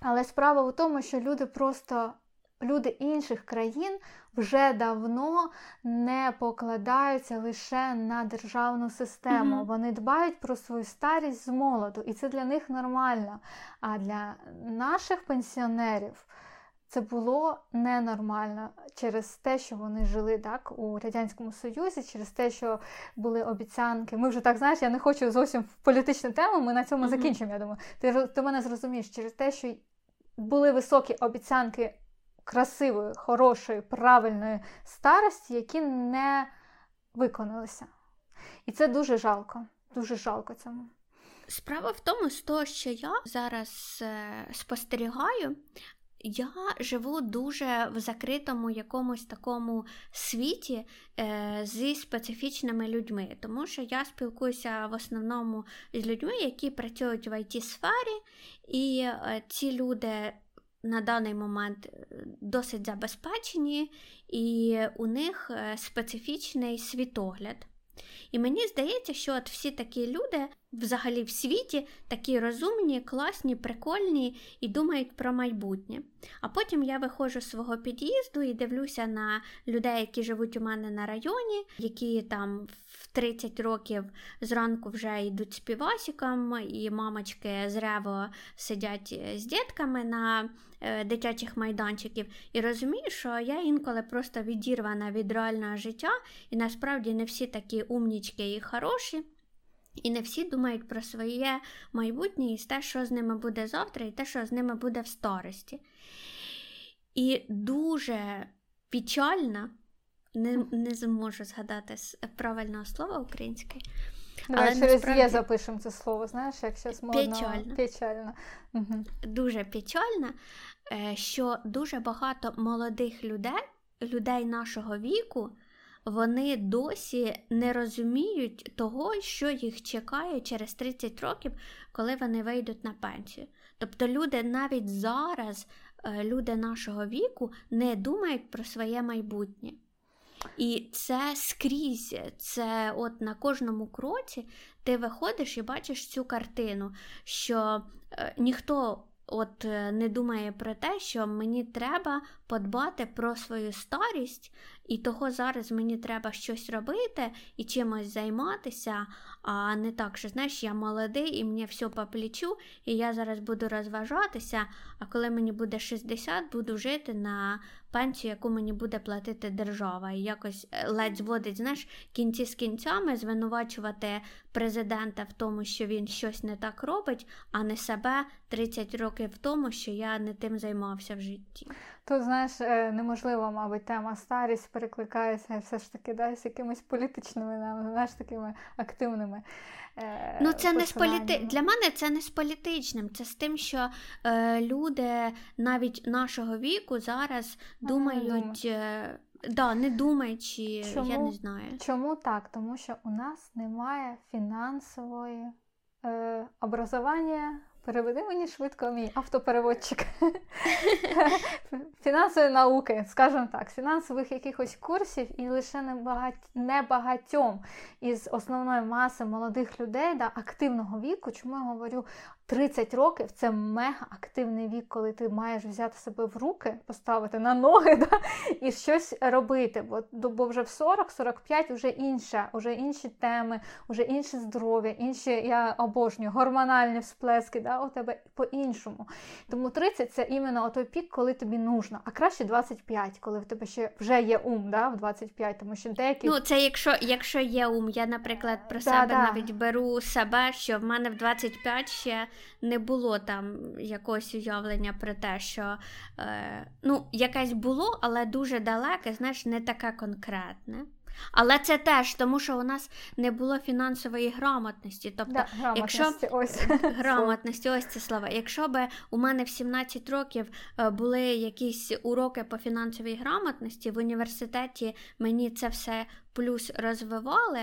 Але справа в тому, що люди інших країн вже давно не покладаються лише на державну систему. Вони дбають про свою старість з молоду, і це для них нормально. А для наших пенсіонерів це було ненормально через те, що вони жили так у Радянському Союзі, через те, що були обіцянки. Ми вже так, знаєш, я не хочу зовсім в політичну тему, ми на цьому закінчимо, я думаю. Ти мене зрозумієш, через те, що були високі обіцянки красивої, хорошої, правильної старості, які не виконалися. І це дуже жалко цьому. Справа в тому, з того, що я зараз спостерігаю, я живу дуже в закритому якомусь такому світі зі специфічними людьми, тому що я спілкуюся в основному з людьми, які працюють в IT-сфері, і ці люди на даний момент досить забезпечені, і у них специфічний світогляд. І мені здається, що от всі такі люди взагалі в світі такі розумні, класні, прикольні і думають про майбутнє. А потім я виходжу з свого під'їзду і дивлюся на людей, які живуть у мене на районі, які там в 30 років зранку вже йдуть з півасіком, і мамочки з Рево сидять з дітками на дитячих майданчиків. І розумію, що я інколи просто відірвана від реального життя, і насправді не всі такі умнічки і хороші. І не всі думають про своє майбутнє і те, що з ними буде завтра, і те, що з ними буде в старості. І дуже печально, не зможу згадати правильного слова українською. Давай через насправді... «є» запишемо це слово, знаєш, як зараз модно. Печально. Угу. Дуже печально, що дуже багато молодих людей, людей нашого віку, вони досі не розуміють того, що їх чекає через 30 років, коли вони вийдуть на пенсію. Тобто люди навіть зараз, люди нашого віку, не думають про своє майбутнє. І це скрізь, це от на кожному кроці ти виходиш і бачиш цю картину, що ніхто... От не думає про те, що мені треба подбати про свою старість, і того зараз мені треба щось робити і чимось займатися, а не так, що, знаєш, я молодий і мені все по плечу, і я зараз буду розважатися, а коли мені буде 60, буду жити на пенсію, яку мені буде платити держава. І якось ледь зводить, знаєш, кінці з кінцями, звинувачувати президента в тому, що він щось не так робить, а не себе 30 років в тому, що я не тим займався в житті. Тут, знаєш, неможливо, мабуть, тема старість перекликається все ж таки з якимись політичними, знаєш, такими активними. Ну, це не з для мене це не з політичним, це з тим, що люди навіть нашого віку зараз думають, не думаючи, я не знаю. Чому так? Тому що у нас немає фінансової образування. Переведи мені швидко мій автопереводчик. Фінансової науки, скажімо так, фінансових якихось курсів, і лише небагатьом із основної маси молодих людей, активного віку, чому я говорю, 30 років – це мега-активний вік, коли ти маєш взяти себе в руки, поставити на ноги і щось робити. Бо вже в 40-45 вже інші теми, вже інші здоров'я, інші, я обожнюю, гормональні всплески у тебе по-іншому. Тому 30 – це іменно той пік, коли тобі нужно. А краще 25, коли в тебе ще вже є ум, в 25, тому що деякі… Ну, це якщо є ум. Я, наприклад, про себе навіть беру себе, що в мене в 25 ще… не було там якогось уявлення про те, що якесь було, але дуже далеке, знаєш, не таке конкретне. Але це теж, тому що у нас не було фінансової грамотності. Тобто, грамотності, ось це слова. Якщо б у мене в 17 років були якісь уроки по фінансовій грамотності, в університеті мені це все плюс розвивали,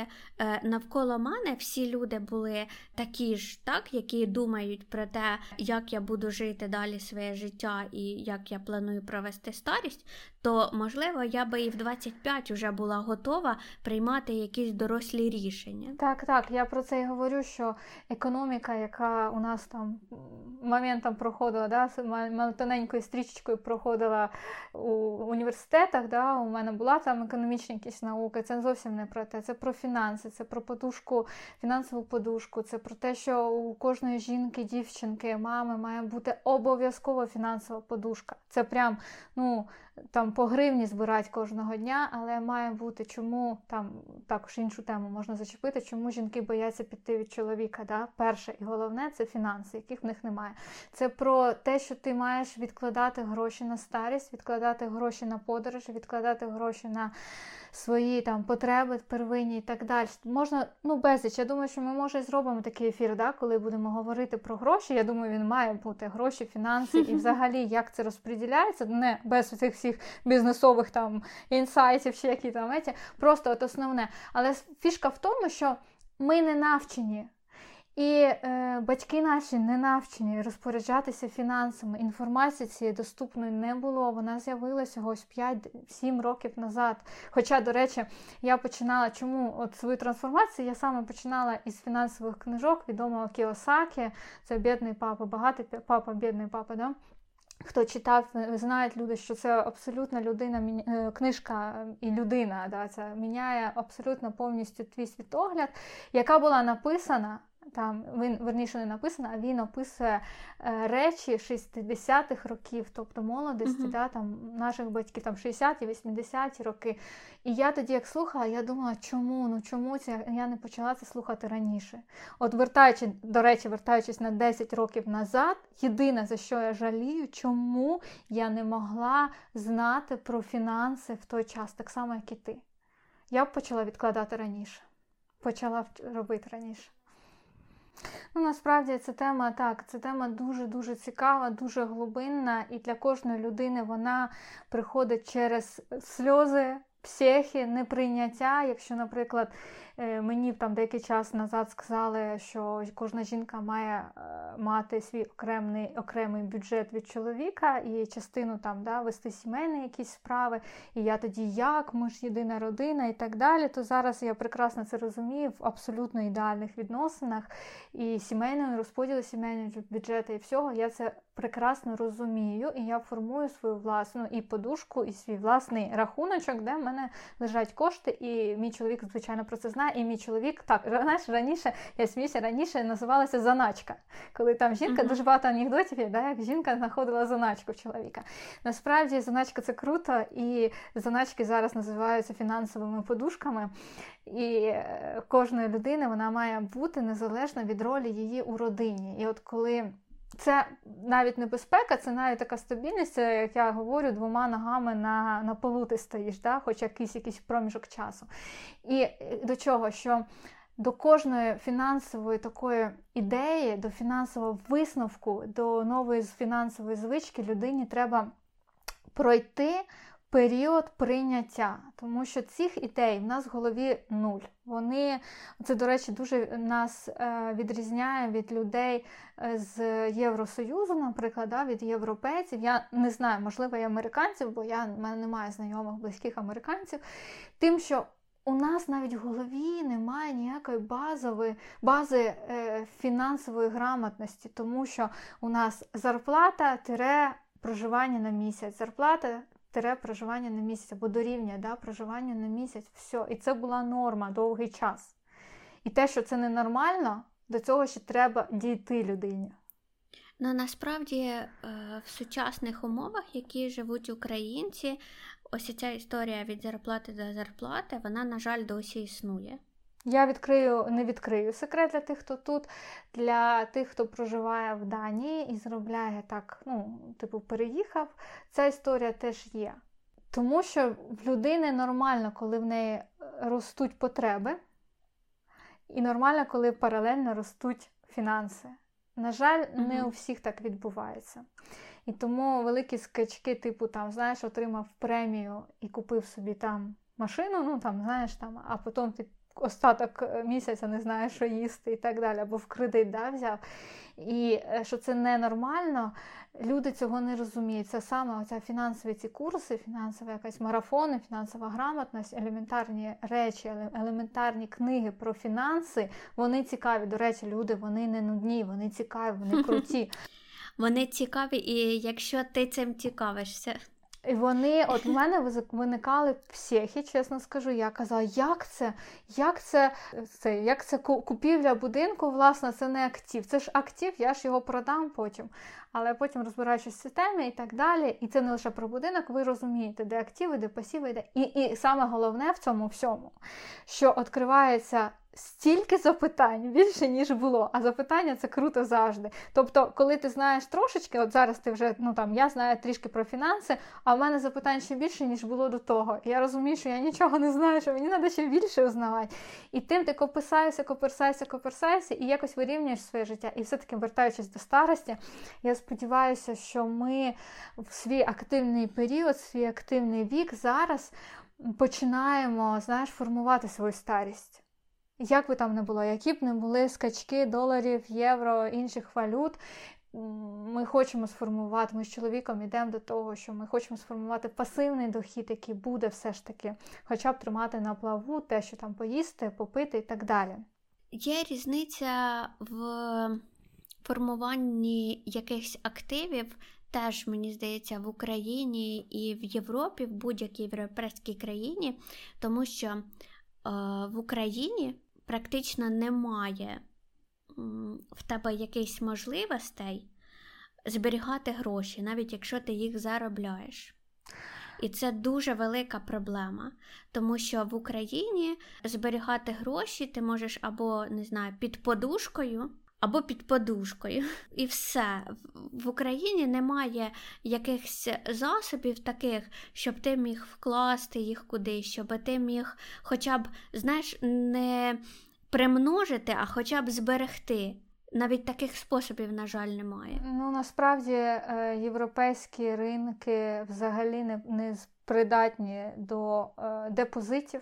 навколо мене всі люди були такі ж, які думають про те, як я буду жити далі своє життя і як я планую провести старість, то, можливо, я би і в 25 вже була готова приймати якісь дорослі рішення. Так, я про це і говорю, що економіка, яка у нас там моментом проходила, тоненькою стрічечкою проходила у університетах, у мене була там економічна якісь наука, це зовсім не про те, це про фінанси, це про фінансову подушку, це про те, що у кожної жінки, дівчинки, мами має бути обов'язково фінансова подушка. Це прям, по гривні збирати кожного дня, але має бути, чому, там також іншу тему можна зачепити, чому жінки бояться піти від чоловіка, перше і головне – це фінанси, яких в них немає. Це про те, що ти маєш відкладати гроші на старість, відкладати гроші на подорожі, відкладати гроші на свої потреби первинні і так далі. Можна, безліч. Я думаю, що ми, може, зробимо такий ефір, коли будемо говорити про гроші. Я думаю, він має бути. Гроші, фінанси і взагалі, як це розподіляється, не без цих всіх бізнесових інсайтів, чи які просто основне. Але фішка в тому, що ми не навчені. І батьки наші не навчені розпоряджатися фінансами. Інформації цієї доступної не було. Вона з'явилася ось 5-7 років назад. Хоча, до речі, я починала, чому от свою трансформацію, я саме починала із фінансових книжок відомого Кійосакі. Це «Бідний папа, багатий папа, бідний папа», да? Хто читав, знають люди, що це абсолютно людина, книжка і людина, да? Це міняє абсолютно повністю твій світогляд, яка була написана. Там він, верніше, не написано, а він описує речі 60-х років, тобто молодості, да, там, наших батьків, там 60-ті, 80-ті роки. І я тоді, як слухала, я думала, чому, ну чому це я не почала це слухати раніше. От вертаючись на 10 років назад, єдине, за що я жалію, чому я не могла знати про фінанси в той час, так само, як і ти. Я б почала відкладати раніше, почала робити раніше. Ну, насправді, ця тема дуже-дуже цікава, дуже глибинна, і для кожної людини вона приходить через сльози, психи, неприйняття. Якщо, наприклад, мені там деякий час назад сказали, що кожна жінка має мати свій окремий бюджет від чоловіка і частину там, да, вести сімейні якісь справи, і я тоді як, ми ж єдина родина і так далі, то зараз я прекрасно це розумію в абсолютно ідеальних відносинах і сімейному розподілу сімейного бюджету і всього, я це прекрасно розумію, і я формую свою власну і подушку, і свій власний рахуночок, де в мене лежать кошти, і мій чоловік, звичайно, про це знає, і мій чоловік, так, знаєш, раніше, я сміюся, раніше називалася заначка, коли там жінка, дуже багато анекдотів є, да, як жінка знаходила заначку в чоловіка. Насправді, заначка – це круто, і заначки зараз називаються фінансовими подушками, і кожної людини вона має бути незалежна від ролі її у родині. І от коли це навіть небезпека, це навіть така стабільність, як я говорю, двома ногами на полу ти стоїш, да? Хоч якийсь проміжок часу. І до чого? Що до кожної фінансової такої ідеї, до фінансового висновку, до нової фінансової звички людині треба пройти період прийняття, тому що цих ідей в нас в голові нуль. Це, до речі, дуже нас відрізняє від людей з Євросоюзу, наприклад, да, від європейців. Я не знаю, можливо, я американців, бо в мене немає знайомих, близьких американців, тим, що у нас навіть в голові немає ніякої бази фінансової грамотності, тому що у нас зарплата тире проживання на місяць, зарплата проживання на місяць, або дорівнює, да, проживання на місяць, все. І це була норма довгий час. І те, що це ненормально, до цього ще треба дійти людині. Ну, насправді, в сучасних умовах, які живуть українці, ось ця історія від зарплати до зарплати, вона, на жаль, досі існує. Я не відкрию секрет для тих, хто тут, для тих, хто проживає в Данії і заробляє так, ну, типу, переїхав. Ця історія теж є. Тому що в людини нормально, коли в неї ростуть потреби, і нормально, коли паралельно ростуть фінанси. На жаль, не у всіх так відбувається. І тому великі скачки, типу, там, знаєш, отримав премію і купив собі там машину, ну, там, знаєш, там, а потім ти остаток місяця не знає, що їсти і так далі, або в кредит, да, взяв. І що це ненормально, люди цього не розуміють. Це саме оця фінансові ці курси, фінансова якась марафони, фінансова грамотність, елементарні речі, елементарні книги про фінанси, вони цікаві. До речі, люди, вони не нудні, вони цікаві, вони круті. Вони цікаві, і якщо ти цим цікавишся. І вони, от в мене виникали психи, чесно скажу, я казала, як це купівля будинку, власне, це не актив, це ж актив, я ж його продам потім. Але потім розбираючись в системі і так далі, і це не лише про будинок, ви розумієте, де активи, де пасіви, де... І саме головне в цьому всьому, що відкривається стільки запитань, більше, ніж було. А запитання – це круто завжди. Тобто, коли ти знаєш трошечки, от зараз ти вже, ну там, я знаю трішки про фінанси, а в мене запитань ще більше, ніж було до того. І я розумію, що я нічого не знаю, що мені треба ще більше узнавати. І тим ти коперсаєшся, і якось вирівнюєш своє життя. І все-таки, вертаючись до старості, я сподіваюся, що ми в свій активний період, свій активний вік зараз починаємо, знаєш, формувати свою старість. Як би там не було, які б не були скачки доларів, євро, інших валют, ми хочемо сформувати, ми з чоловіком йдемо до того, що ми хочемо сформувати пасивний дохід, який буде все ж таки, хоча б тримати на плаву те, що там поїсти, попити і так далі. Є різниця в формуванні якихось активів, теж, мені здається, в Україні і в Європі, в будь-якій європейській країні, тому що в Україні практично немає в тебе якихось можливостей зберігати гроші, навіть якщо ти їх заробляєш. І це дуже велика проблема, тому що в Україні зберігати гроші ти можеш або, не знаю, під подушкою, або під подушкою. І все. В Україні немає якихось засобів таких, щоб ти міг вкласти їх кудись, щоб ти міг хоча б, знаєш, не примножити, а хоча б зберегти. Навіть таких способів, на жаль, немає. Ну, насправді, європейські ринки взагалі не придатні до депозитів.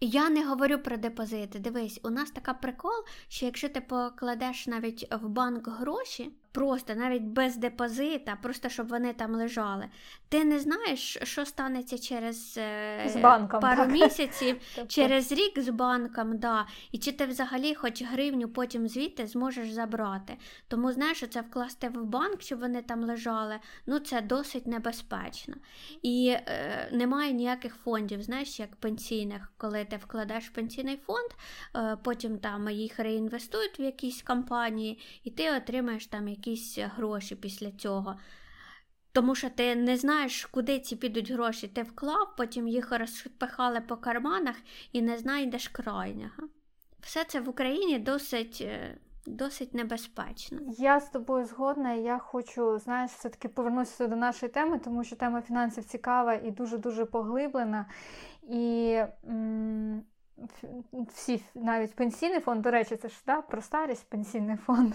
Я не говорю про депозити. Дивись, у нас така прикол, що якщо ти покладеш навіть в банк гроші, просто навіть без депозита, просто щоб вони там лежали, ти не знаєш, що станеться через банком, пару місяців, через рік з банком, да. І чи ти взагалі хоч гривню потім звідти зможеш забрати. Тому, знаєш, це вкласти в банк, щоб вони там лежали, ну це досить небезпечно. І немає ніяких фондів, знаєш, як пенсійних, коли ти вкладеш в пенсійний фонд, потім там їх реінвестують в якісь компанії, і ти отримаєш там якісь гроші після цього. Тому що ти не знаєш, куди ці підуть гроші. Ти вклав, потім їх розпихали по карманах і не знайдеш крайнього. Все це в Україні досить небезпечно. Я з тобою згодна, і я хочу, знаєш, все-таки повернутися до нашої теми, тому що тема фінансів цікава і дуже-дуже поглиблена. І всі, навіть пенсійний фонд, до речі, це ж да, про старість пенсійний фонд.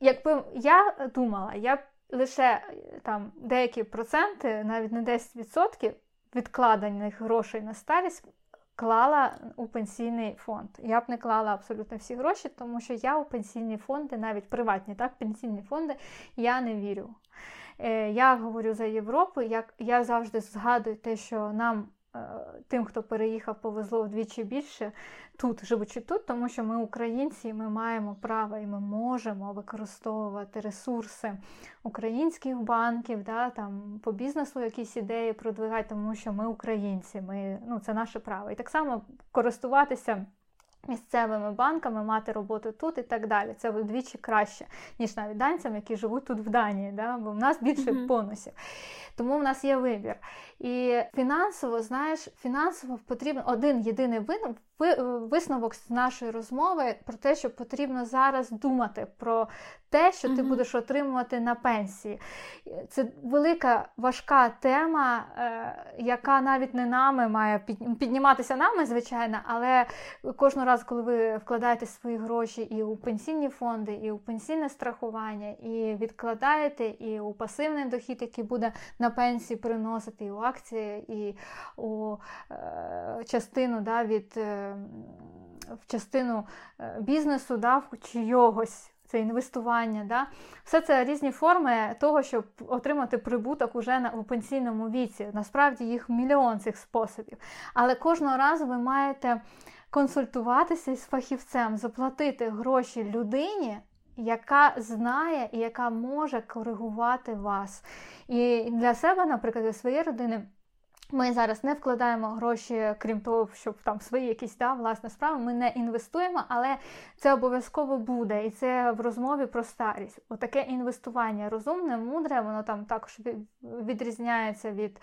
Якби я думала, я б лише там деякі проценти, навіть не 10% відкладених грошей на старість, клала у пенсійний фонд. Я б не клала абсолютно всі гроші, тому що я у пенсійні фонди, навіть приватні, так, пенсійні фонди, я не вірю. Я говорю за Європу, я завжди згадую те, що нам, тим, хто переїхав, повезло вдвічі більше тут, живучи тут, тому що ми українці, і ми маємо право, і ми можемо використовувати ресурси українських банків, да, там, по бізнесу якісь ідеї продвигати, тому що ми українці, ми, ну, це наше право. І так само користуватися місцевими банками, мати роботу тут і так далі. Це вдвічі краще, ніж навіть данцям, які живуть тут в Данії, да? Бо в нас більше бонусів. Тому в нас є вибір. І фінансово, знаєш, фінансово потрібен один єдиний висновок з нашої розмови про те, що потрібно зараз думати про те, що ти будеш отримувати на пенсії. Це велика, важка тема, яка навіть не нами має підніматися нами, звичайно, але кожного разу, коли ви вкладаєте свої гроші і у пенсійні фонди, і у пенсійне страхування, і відкладаєте, і у пасивний дохід, який буде на пенсії приносити, і у акції, і у частину, да, в частину бізнесу, да, в чийогось, це інвестування, да? Все це різні форми того, щоб отримати прибуток уже у пенсійному віці. Насправді їх мільйон цих способів. Але кожного разу ви маєте консультуватися із фахівцем, заплатити гроші людині, яка знає і яка може коригувати вас. І для себе, наприклад, для своєї родини, ми зараз не вкладаємо гроші, крім того, щоб там свої якісь, да, власні справи, ми не інвестуємо, але це обов'язково буде. І це в розмові про старість. Отаке інвестування розумне, мудре, воно там також відрізняється від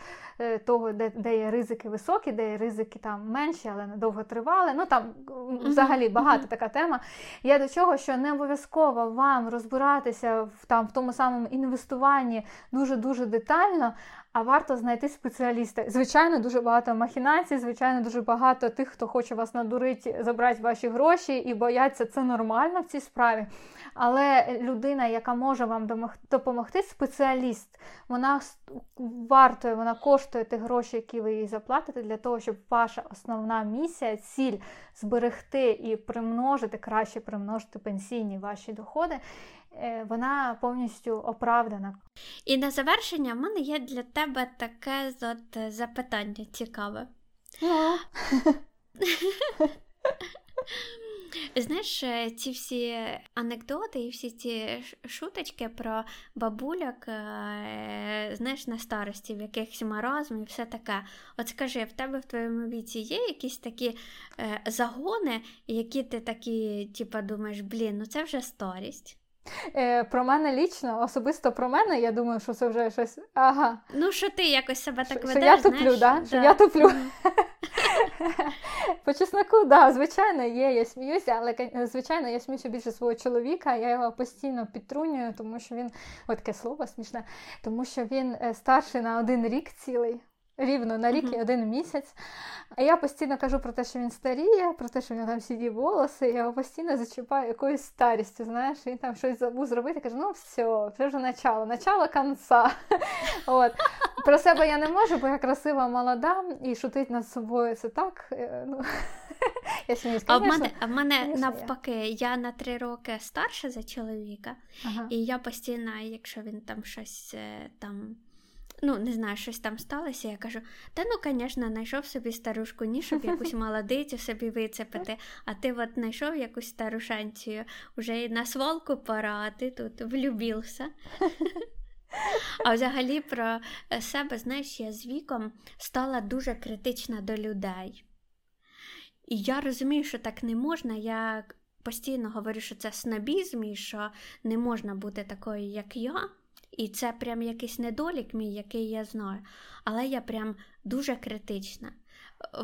того, де є ризики високі, де є ризики там менші, але надовго тривали. Ну там взагалі багато така тема. Я до чого, що не обов'язково вам розбиратися в тому самому інвестуванні дуже-дуже детально, а варто знайти спеціаліста. Звичайно, дуже багато махінацій, звичайно, дуже багато тих, хто хоче вас надурити, забрати ваші гроші і бояться, це нормально в цій справі. Але людина, яка може вам допомогти, спеціаліст, вона вартує, вона коштує тих грошей, які ви їй заплатите, для того, щоб ваша основна місія, ціль зберегти і примножити, краще примножити пенсійні ваші доходи, вона повністю оправдана. І на завершення в мене є для тебе таке от запитання цікаве. Знаєш, ці всі анекдоти і всі ці шуточки про бабуляк, знаєш, на старості, в якихось маразм і все таке. От скажи, в тебе в твоєму віці є якісь такі загони, які ти такі, типа, думаєш, блін, ну це вже старість? Про мене лічно, особисто про мене, я думаю, що це вже щось, ага. Ну, що ти якось себе так ведеш, знаєш? Що я туплю, да? Що я туплю. По чесноку, да, звичайно, є, я сміюся, але, звичайно, я сміюся більше свого чоловіка, я його постійно підтрунюю, тому що він, от таке слово смішне, тому що він старший на 1 рік цілий. Рівно на рік і 1 місяць. А я постійно кажу про те, що він старіє, про те, що в нього там сіді волоси, я його постійно зачіпаю якоюсь старістю, знаєш, він там щось забув зробити, кажу, ну все, це вже начало кінця. От. Про себе я не можу, бо я красива, молода, і шутить над собою це так, ну, я сміюсь, звісно. А в мене навпаки, я на 3 роки старша за чоловіка, ага. І я постійно, якщо він там щось там... Ну, не знаю, щось там сталося, я кажу, та ну, звісно, знайшов собі старушку, ні, щоб якусь молодицю собі вицепити, а ти от знайшов якусь старушанцію, вже і на свалку пора, а ти тут влюбився. А взагалі про себе, знаєш, я з віком стала дуже критична до людей. І я розумію, що так не можна, я постійно говорю, що це снобізм, і що не можна бути такою, як я. І це прям якийсь недолік мій, який я знаю. Але я прям дуже критична.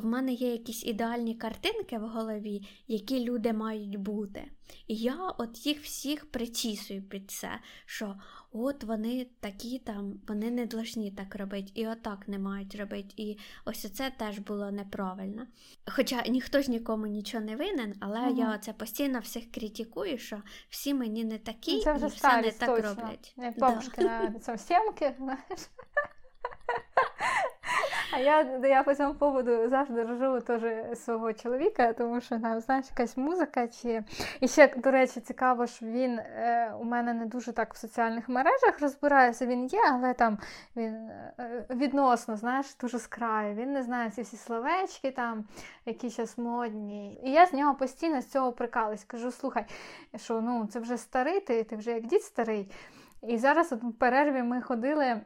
В мене є якісь ідеальні картинки в голові, які люди мають бути. І я от їх всіх причісую під це, що от вони такі там, вони не должні так робити, і отак не мають робити, і ось оце теж було неправильно. Хоча ніхто ж нікому нічого не винен, але я оце постійно всіх критикую, що всі мені не такі, і все старість, не так точно. Роблять. Не бабушки на совсємки, знаєш. А я по цьому поводу завжди ржу теж свого чоловіка, тому що там, знаєш, якась музика. Чи... І ще, до речі, цікаво, що він у мене не дуже так в соціальних мережах розбирається, він є, але там він відносно, знаєш, дуже з краю. Він не знає ці всі словечки, там, які зараз модні. І я з нього постійно з цього прикалуюсь. Кажу, слухай, що ну, це вже старий, ти вже як дід старий. І зараз от, в перерві ми ходили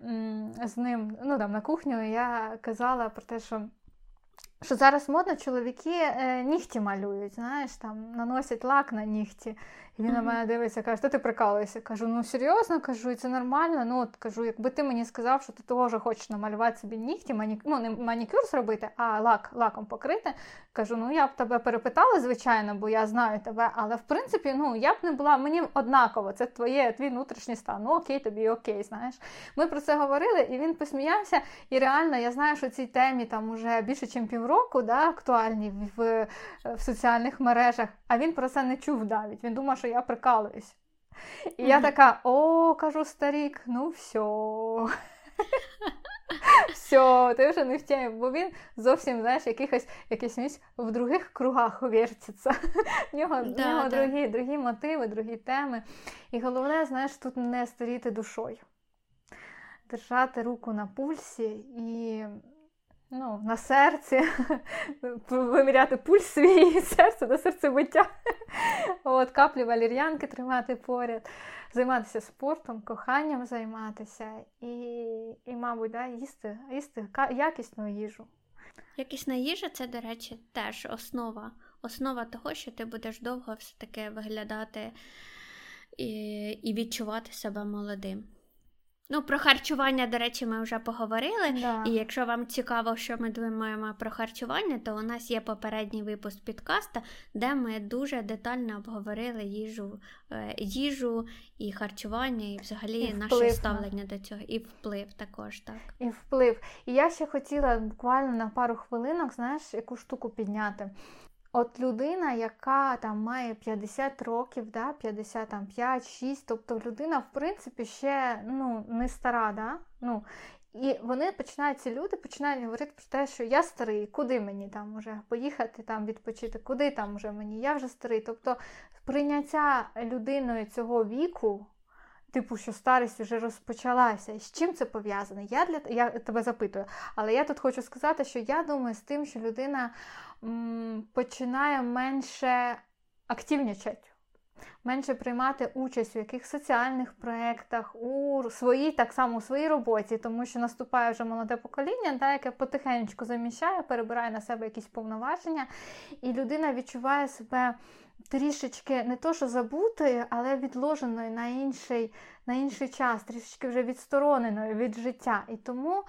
з ним, ну, там, на кухню, і я казала про те, що зараз модно чоловіки нігті малюють, знаєш, там, наносять лак на нігті. І він на мене дивиться, каже, що ти прикалуєшся? Кажу, ну, серйозно, кажу, і це нормально, ну, от, кажу, якби ти мені сказав, що ти теж хочеш намалювати собі нігті, ну, не манікюр зробити, а лаком покрити, кажу, ну, я б тебе перепитала, звичайно, бо я знаю тебе, але, в принципі, ну, я б не була, мені однаково, це твій внутрішній стан, ну, окей, тобі окей, знаєш. Ми про це говорили, і він посміявся, і реально, я знаю, що цій темі там уже більше, ніж півроку, да, актуальні в соціальних мережах, а він про це не чув навіть, він думав, що я прикалуюсь. І я така, о, кажу, старік, ну все. Все, ти вже не втягнув. Бо він зовсім, знаєш, якийсь місць в других кругах вертиться. В нього другі мотиви, другі теми. І головне, знаєш, тут не старіти душою. Держати руку на пульсі і... Ну, на серці, виміряти пульс свій серце до серцебиття. От, каплі валер'янки тримати поряд, займатися спортом, коханням займатися і мабуть, да, їсти якісну їжу. Якісна їжа – це, до речі, теж основа того, що ти будеш довго все-таки виглядати і відчувати себе молодим. Ну, про харчування, до речі, ми вже поговорили. Да. І якщо вам цікаво, що ми думаємо про харчування, то у нас є попередній випуск підкаста, де ми дуже детально обговорили їжу і харчування, і взагалі і наше ставлення до цього. І вплив також, так. І вплив. І я ще хотіла буквально на пару хвилинок, знаєш, яку штуку підняти. От людина, яка там має 50 років, да, 55-6, тобто людина, в принципі, ще не стара, да? І вони починають говорити про те, що я старий, куди мені там уже поїхати, там відпочити, куди там уже мені, я вже старий. Тобто прийняття людиною цього віку, типу, що старість вже розпочалася. З чим це пов'язано? Я тебе запитую. Але я тут хочу сказати, що я думаю з тим, що людина починає менше активнічати, менше приймати участь у яких соціальних проєктах, у своїй роботі, тому що наступає вже молоде покоління, та, яке потихеньку заміщає, перебирає на себе якісь повноваження, і людина відчуває себе трішечки не то, що забутою, але відложеною на інший час, трішечки вже відстороненою від життя. І тому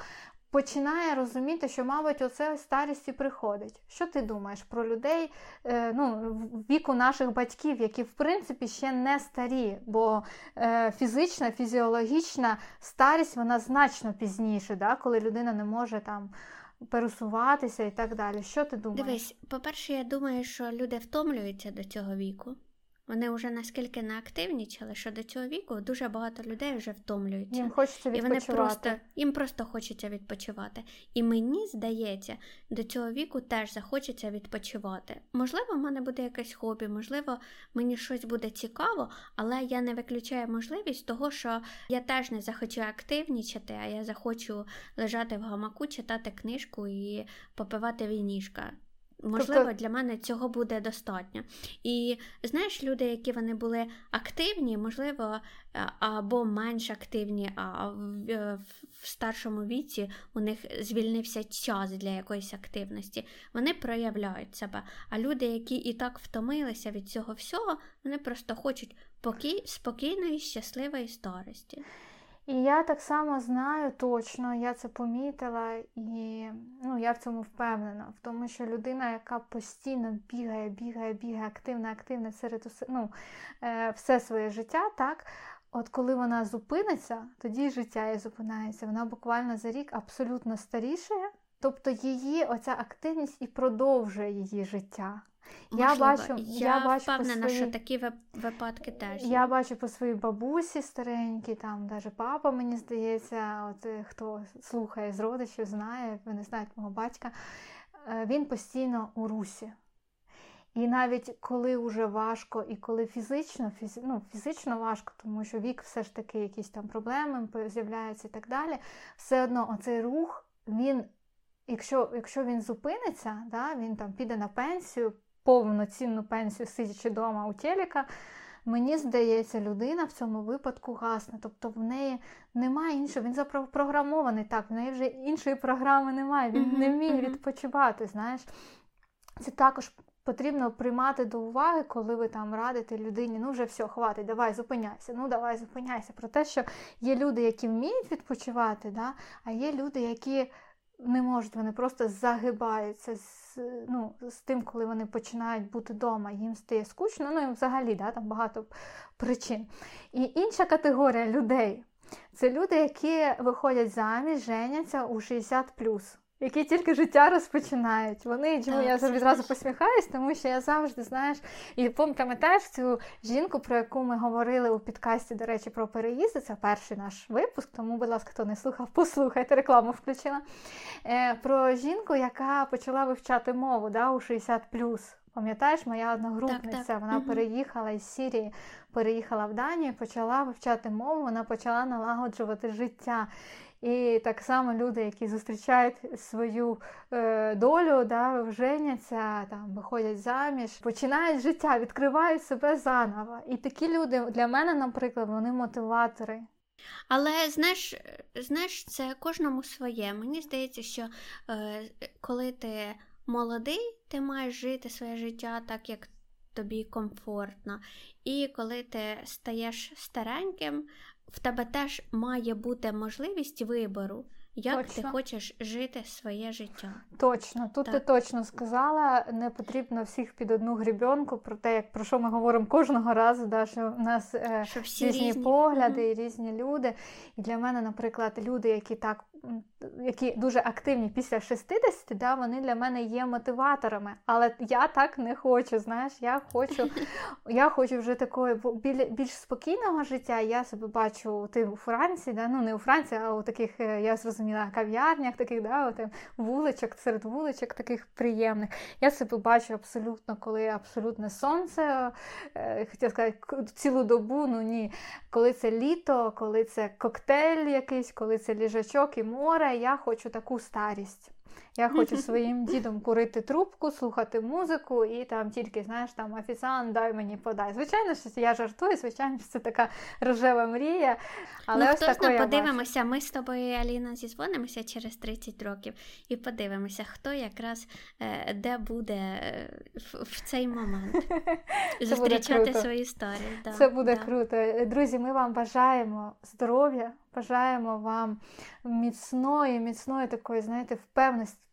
починає розуміти, що, мабуть, оце старість і приходить. Що ти думаєш про людей віку наших батьків, які, в принципі, ще не старі, бо фізична, фізіологічна старість, вона значно пізніше, да? Коли людина не може там пересуватися і так далі. Що ти думаєш? Дивись, по-перше, я думаю, що люди втомлюються до цього віку. Вони вже наскільки неактивнічали, що до цього віку дуже багато людей вже втомлюються. Їм хочеться відпочивати. І їм просто хочеться відпочивати. І мені здається, до цього віку теж захочеться відпочивати. Можливо, в мене буде якесь хобі, можливо, мені щось буде цікаво, але я не виключаю можливість того, що я теж не захочу активнічати, а я захочу лежати в гамаку, читати книжку і попивати вінішка. Можливо, для мене цього буде достатньо. І, знаєш, люди, які вони були активні, можливо, або менш активні, а в старшому віці у них звільнився час для якоїсь активності, вони проявляють себе. А люди, які і так втомилися від цього всього, вони просто хочуть спокійної, щасливої старості. І я так само знаю точно, я це помітила, і я в цьому впевнена, в тому, що людина, яка постійно бігає, активно серед все своє життя, так, от коли вона зупиниться, тоді життя її зупиняється, вона буквально за рік абсолютно старішає, тобто її оця активність і продовжує її життя. Я впевнена, що такі випадки теж. Я бачу по своїй бабусі старенькій, там навіть папа, мені здається, от хто слухає з родичів, знає, вони знають мого батька, він постійно у русі. І навіть коли вже важко, і коли фізично важко, тому що вік все ж таки якісь там проблеми з'являються і так далі, все одно оцей рух, він, якщо він зупиниться, да, він там піде на пенсію, повноцінну пенсію, сидячи вдома у телека, мені здається, людина в цьому випадку гасне. Тобто в неї немає іншого, він запрограмований так, в неї вже іншої програми немає, він не вміє відпочивати, знаєш. Це також потрібно приймати до уваги, коли ви там радите людині, вже все, хватить, давай, зупиняйся. Про те, що є люди, які вміють відпочивати, да, а є люди, які не можуть, вони просто загибаються з тим, коли вони починають бути вдома, їм стає скучно, їм взагалі, да, там багато причин. І інша категорія людей – це люди, які виходять заміж, женяться у 60+, які тільки життя розпочинають. Вони, чому я відразу посміхаюсь, тому що я завжди, знаєш, і пам'ятаєш цю жінку, про яку ми говорили у підкасті, до речі, про переїзди, це перший наш випуск, тому, будь ласка, хто не слухав, послухайте, рекламу включила, про жінку, яка почала вивчати мову, да, у 60+. Пам'ятаєш, моя одногрупниця, так. Вона переїхала із Сірії, переїхала в Данію, почала вивчати мову, вона почала налагоджувати життя. І так само люди, які зустрічають свою долю, да, женяться, там, виходять заміж, починають життя, відкривають себе заново. І такі люди для мене, наприклад, вони мотиватори. Але, знаєш, це кожному своє. Мені здається, що коли ти молодий, ти маєш жити своє життя так, як тобі комфортно. І коли ти стаєш стареньким, в тебе теж має бути можливість вибору, як точно. Ти хочеш жити своє життя. Точно, тут так. Ти точно сказала, не потрібно всіх під одну гребенку, про те, як, про що ми говоримо кожного разу, да, що в нас різні погляди і різні люди. І для мене, наприклад, люди, які дуже активні після 60, да, вони для мене є мотиваторами. Але я так не хочу, знаєш, я хочу вже такої більш спокійного життя. Я себе бачу, ти у Франції, да, ну не у Франції, а у таких, я зрозуміла, кав'ярнях таких, да, там вуличок, серед вуличок таких приємних. Я себе бачу абсолютно, коли абсолютне сонце, хотіла сказати, цілу добу, ну ні. Коли це літо, коли це коктейль якийсь, коли це ліжачок і море, я хочу таку старість. Я хочу своїм дідом курити трубку, слухати музику і там тільки, знаєш, там офіціант, дай мені подай. Звичайно, що я жартую, звичайно, що це така рожева мрія. Але ну, ось хто ж подивимося, ми з тобою, Аліна, зізвонимося через 30 років і подивимося, хто якраз де буде в цей момент зустрічати свою старість. Да, це буде круто. Друзі, ми вам бажаємо здоров'я, бажаємо вам міцної такої, знаєте,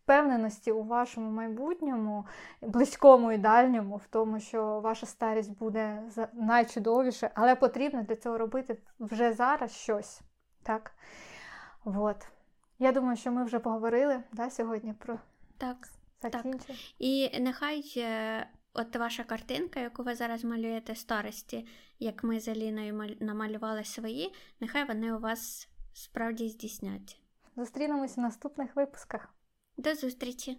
впевненості у вашому майбутньому, близькому і дальньому, в тому, що ваша старість буде найчудовіше, але потрібно для цього робити вже зараз щось. Так? Вот. Я думаю, що ми вже поговорили, да, сьогодні про закінчення. І нехай от ваша картинка, яку ви зараз малюєте старості, як ми з Аліною намалювали свої, нехай вони у вас справді здійсняться. Зустрінемось в наступних випусках. До зустрічі!